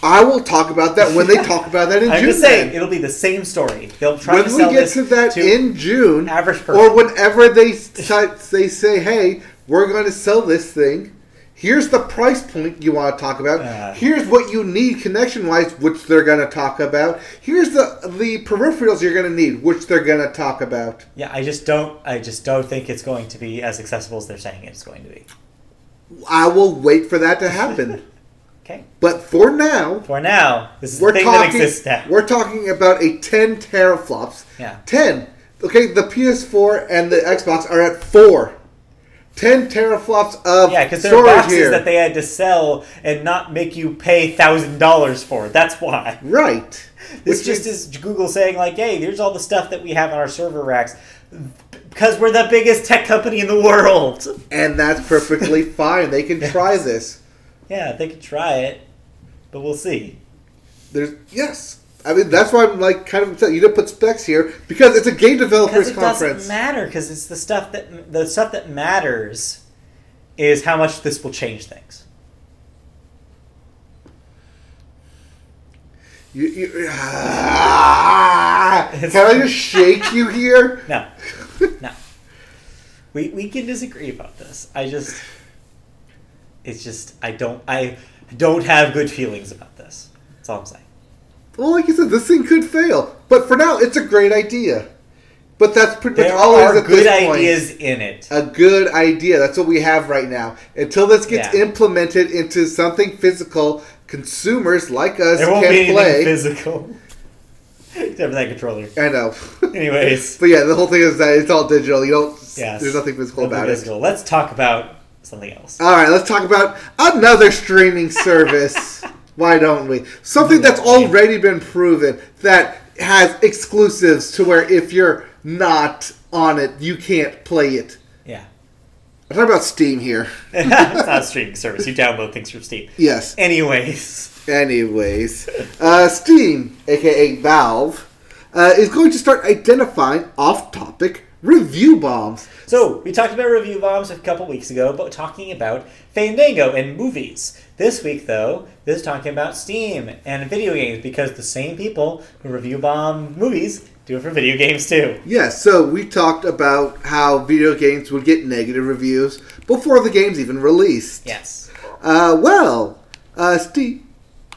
I will talk about that when they talk about that in June. I'm just saying, it'll be the same story. They'll try to sell this to average person. When we get to that in June, or whenever they say, hey, we're going to sell this thing. Here's the price point you want to talk about. Here's what you need connection-wise, which they're going to talk about. Here's the peripherals you're going to need, which they're going to talk about. Yeah, I just don't think it's going to be as accessible as they're saying it's going to be. I will wait for that to happen. Okay. But for now, this is the thing that exists now. We're talking about a 10 teraflops. Yeah. 10. Okay, the PS4 and the Xbox are at 4. 10 teraflops of storage here. Yeah, because there are boxes that they had to sell and not make you pay $1,000 for. That's why. Right. This just is Google saying, like, hey, here's all the stuff that we have on our server racks because we're the biggest tech company in the world. And that's perfectly fine. They can try this. Yeah, they can try it, but we'll see. Yes. I mean, that's why I'm like kind of upset. You didn't put specs here because it's a game developers conference. It doesn't matter because it's the stuff that matters is how much this will change things. Can I just shake you here? No. We can disagree about this. I don't have good feelings about this. That's all I'm saying. Well, like you said, this thing could fail. But for now, it's a great idea. But that's pretty much all it is at this point. There are good ideas in it. A good idea. That's what we have right now. Until this gets implemented into something physical, consumers like us can play. There won't be anything physical. Except for that controller. I know. Anyways. But yeah, the whole thing is that it's all digital. You don't... Yes. There's nothing physical about it. Let's talk about something else. All right, let's talk about another streaming service. Why don't we? Something that's already been proven that has exclusives to where if you're not on it, you can't play it. Yeah. I'm talking about Steam here. It's not a streaming service. You download things from Steam. Yes. Anyways. Steam, a.k.a. Valve, is going to start identifying off-topic review bombs. So, we talked about review bombs a couple weeks ago, but talking about Fandango and movies. This week, though, this is talking about Steam and video games, because the same people who review bomb movies do it for video games, too. Yeah, so we talked about how video games would get negative reviews before the game's even released. Yes.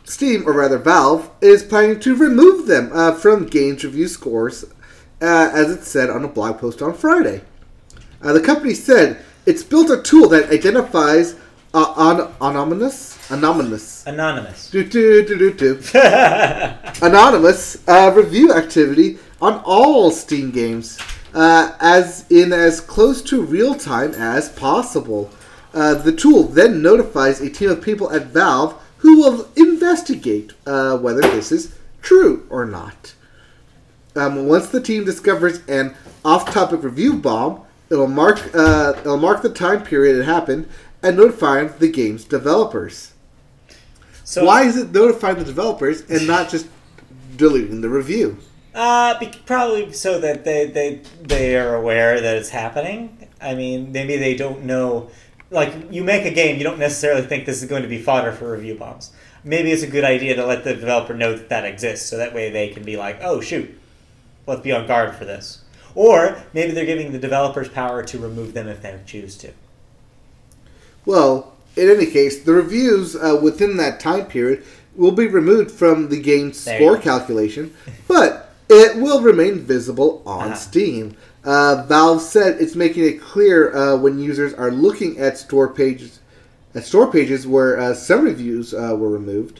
Steam, or rather Valve, is planning to remove them from games review scores, as it said on a blog post on Friday. The company said it's built a tool that identifies anonymous review activity on all Steam games, as close to real time as possible. The tool then notifies a team of people at Valve who will investigate whether this is true or not. Once the team discovers an off-topic review bomb, it'll mark the time period it happened and notifying the game's developers. So, why is it notifying the developers and not just deleting the review? Probably so that they are aware that it's happening. I mean, maybe they don't know. Like, you make a game, you don't necessarily think this is going to be fodder for review bombs. Maybe it's a good idea to let the developer know that that exists, so that way they can be like, oh, shoot, let's be on guard for this. Or maybe they're giving the developers power to remove them if they choose to. Well, in any case, the reviews within that time period will be removed from the game's score calculation, but it will remain visible on Steam. Valve said it's making it clear when users are looking at store pages where some reviews were removed.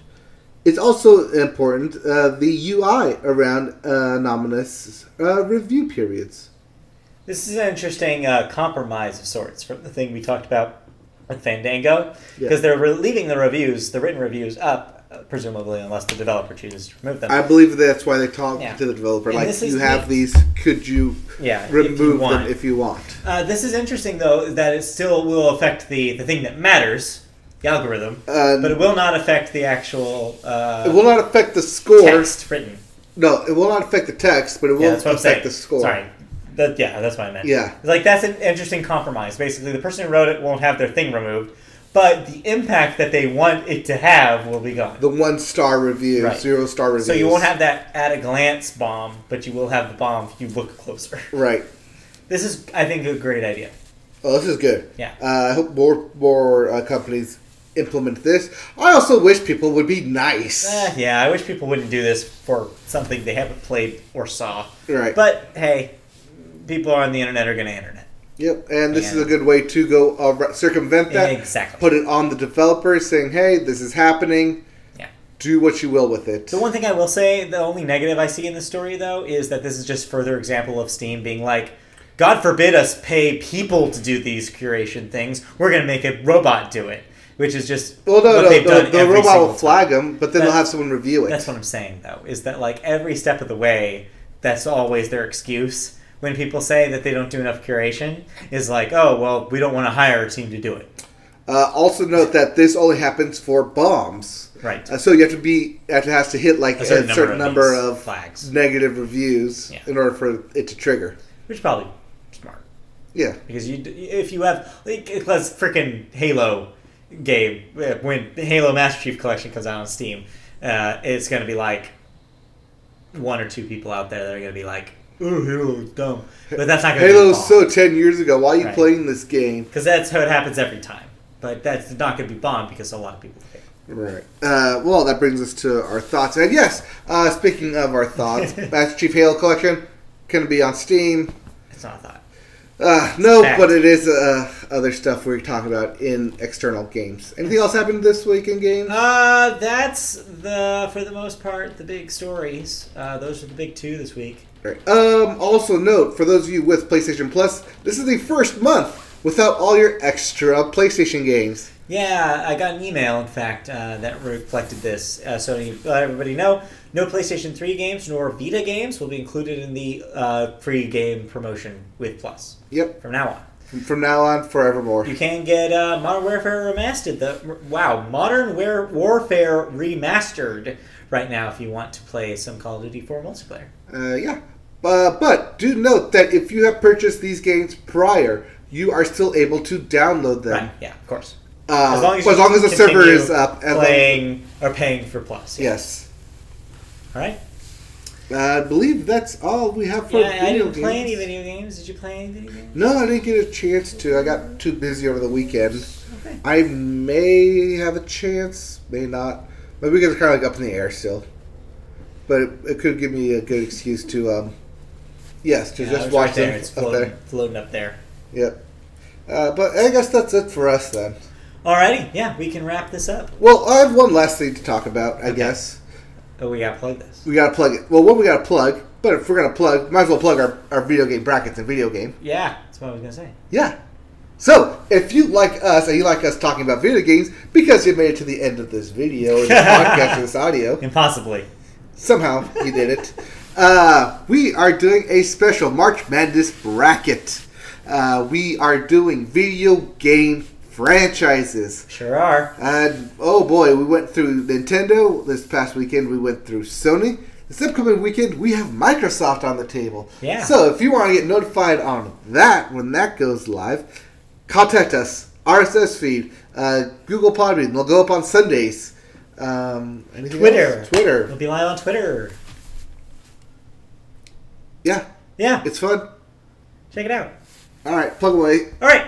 It's also important the UI around anonymous review periods. This is an interesting compromise of sorts from the thing we talked about with Fandango, because they're leaving the written reviews up, presumably, unless the developer chooses to remove them. I believe that's why they talk to the developer, and like, you have these, could you remove them if you want? This is interesting, though, that it still will affect the thing that matters, the algorithm, but it will not affect the actual... it will not affect the score. Text written. No, it will not affect the text, but it will affect the score. Sorry. That's what I meant. Yeah. Like, that's an interesting compromise. Basically, the person who wrote it won't have their thing removed, but the impact that they want it to have will be gone. The one-star review, zero-star review. So you won't have that at-a-glance bomb, but you will have the bomb if you look closer. Right. This is, I think, a great idea. Oh, this is good. Yeah. I hope more companies implement this. I also wish people would be nice. I wish people wouldn't do this for something they haven't played or saw. Right. But, hey... people on the internet are going to internet. Yep, and this is a good way to go circumvent that. Exactly. Put it on the developers saying, hey, this is happening. Yeah. Do what you will with it. The one thing I will say, the only negative I see in this story, though, is that this is just further example of Steam being like, God forbid us pay people to do these curation things. We're going to make a robot do it, which is just done the robot will flag them, but then they'll have someone review it. That's what I'm saying, though, is that like every step of the way, that's always their excuse. When people say that they don't do enough curation, is like, oh, well, we don't want to hire a team to do it. Also note that this only happens for bombs. Right. So you have to be, it has to hit like a certain number of flags, negative reviews in order for it to trigger. Which is probably smart. Yeah. Because let's freaking Halo game, when the Halo Master Chief Collection comes out on Steam, it's going to be like one or two people out there that are going to be like, oh, Halo's dumb. But that's not going to be Halo's so 10 years ago. Why are you playing this game? Because that's how it happens every time. But that's not going to be bombed because a lot of people think. Right. Well, that brings us to our thoughts. And yes, speaking of our thoughts, Master Chief Halo Collection can be on Steam. It's not a thought. No, fact. But it is other stuff we're talking about in external games. Anything else happened this week in games? That's, for the most part, the big stories. Those are the big two this week. Right. Also note, for those of you with PlayStation Plus, this is the first month without all your extra PlayStation games. Yeah, I got an email, in fact, that reflected this. So to let everybody know, no PlayStation 3 games nor Vita games will be included in the free game promotion with Plus. Yep. From now on. From now on, forevermore. You can get Modern Warfare Remastered. Modern Warfare Remastered right now if you want to play some Call of Duty 4 multiplayer. Yeah. But do note that if you have purchased these games prior, you are still able to download them. Right. Yeah, of course. As long as the server is up. And playing or paying for Plus. Yeah. Yes. All right. I believe that's all we have for video games. I didn't play any video games. Did you play any video games? No, I didn't get a chance to. I got too busy over the weekend. Okay. I may have a chance, may not. My weekends are kind of like up in the air still. But it could give me a good excuse to, just watch them. It's floating up there. Yep. But I guess that's it for us then. Alrighty, yeah, we can wrap this up. Well, I have one last thing to talk about, I guess. Oh, we gotta plug this. We gotta plug it. Well, what we gotta plug, but if we're gonna plug, might as well plug our video game brackets and video game. Yeah, that's what I was gonna say. Yeah. So, if you like us, and you like us talking about video games, because you made it to the end of this video, or this podcast, or this audio. Impossibly. Somehow, you did it. We are doing a special March Madness bracket. We are doing video game franchises. Sure are. And, oh boy, we went through Nintendo. This past weekend, we went through Sony. This upcoming weekend, we have Microsoft on the table. Yeah. So if you want to get notified on that when that goes live, contact us. RSS feed, Google Podbean. They'll go up on Sundays. Twitter. Twitter. We'll be live on Twitter. Yeah. Yeah. It's fun. Check it out. All right, plug away. All right.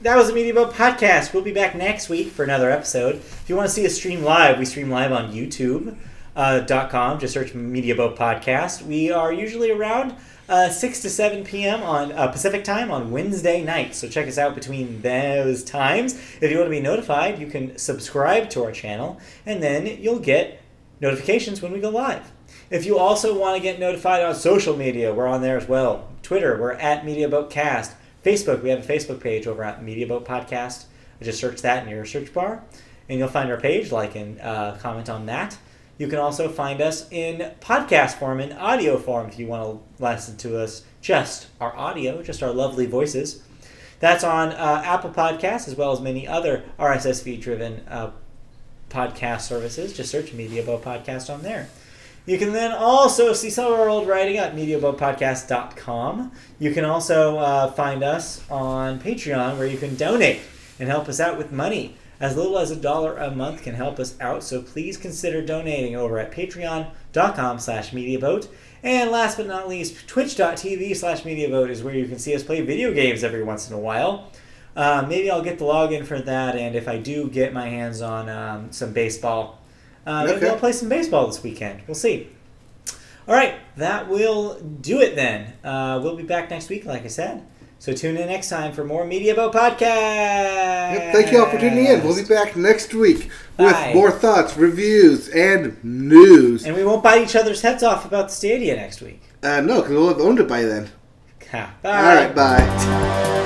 That was the Media Boat Podcast. We'll be back next week for another episode. If you want to see us stream live, we stream live on YouTube.com. Just search Media Boat Podcast. We are usually around 6 to 7 p.m. on Pacific time on Wednesday night. So check us out between those times. If you want to be notified, you can subscribe to our channel, and then you'll get notifications when we go live. If you also want to get notified on social media, we're on there as well. Twitter, we're at MediaBoatCast. Facebook, we have a Facebook page over at MediaBoat Podcast. Just search that in your search bar, and you'll find our page. Like and comment on that. You can also find us in podcast form, in audio form, if you want to listen to us, just our audio, just our lovely voices. That's on Apple Podcasts, as well as many other RSS feed-driven podcast services. Just search MediaBoat Podcast on there. You can then also see some of our old writing at MediaBoatPodcast.com. You can also find us on Patreon, where you can donate and help us out with money. As little as $1 a month can help us out, so please consider donating over at Patreon.com/MediaBoat. And last but not least, Twitch.tv/MediaBoat is where you can see us play video games every once in a while. Maybe I'll get the login for that, and if I do get my hands on some baseball, maybe I'll play some baseball this weekend. We'll see. All right, that will do it then. We'll be back next week, like I said. So tune in next time for more Media Boat Podcast. Yep, thank you all for tuning in. We'll be back next week with more thoughts, reviews, and news. And we won't bite each other's heads off about the Stadia next week. No, because we'll have owned it by then. All right, bye.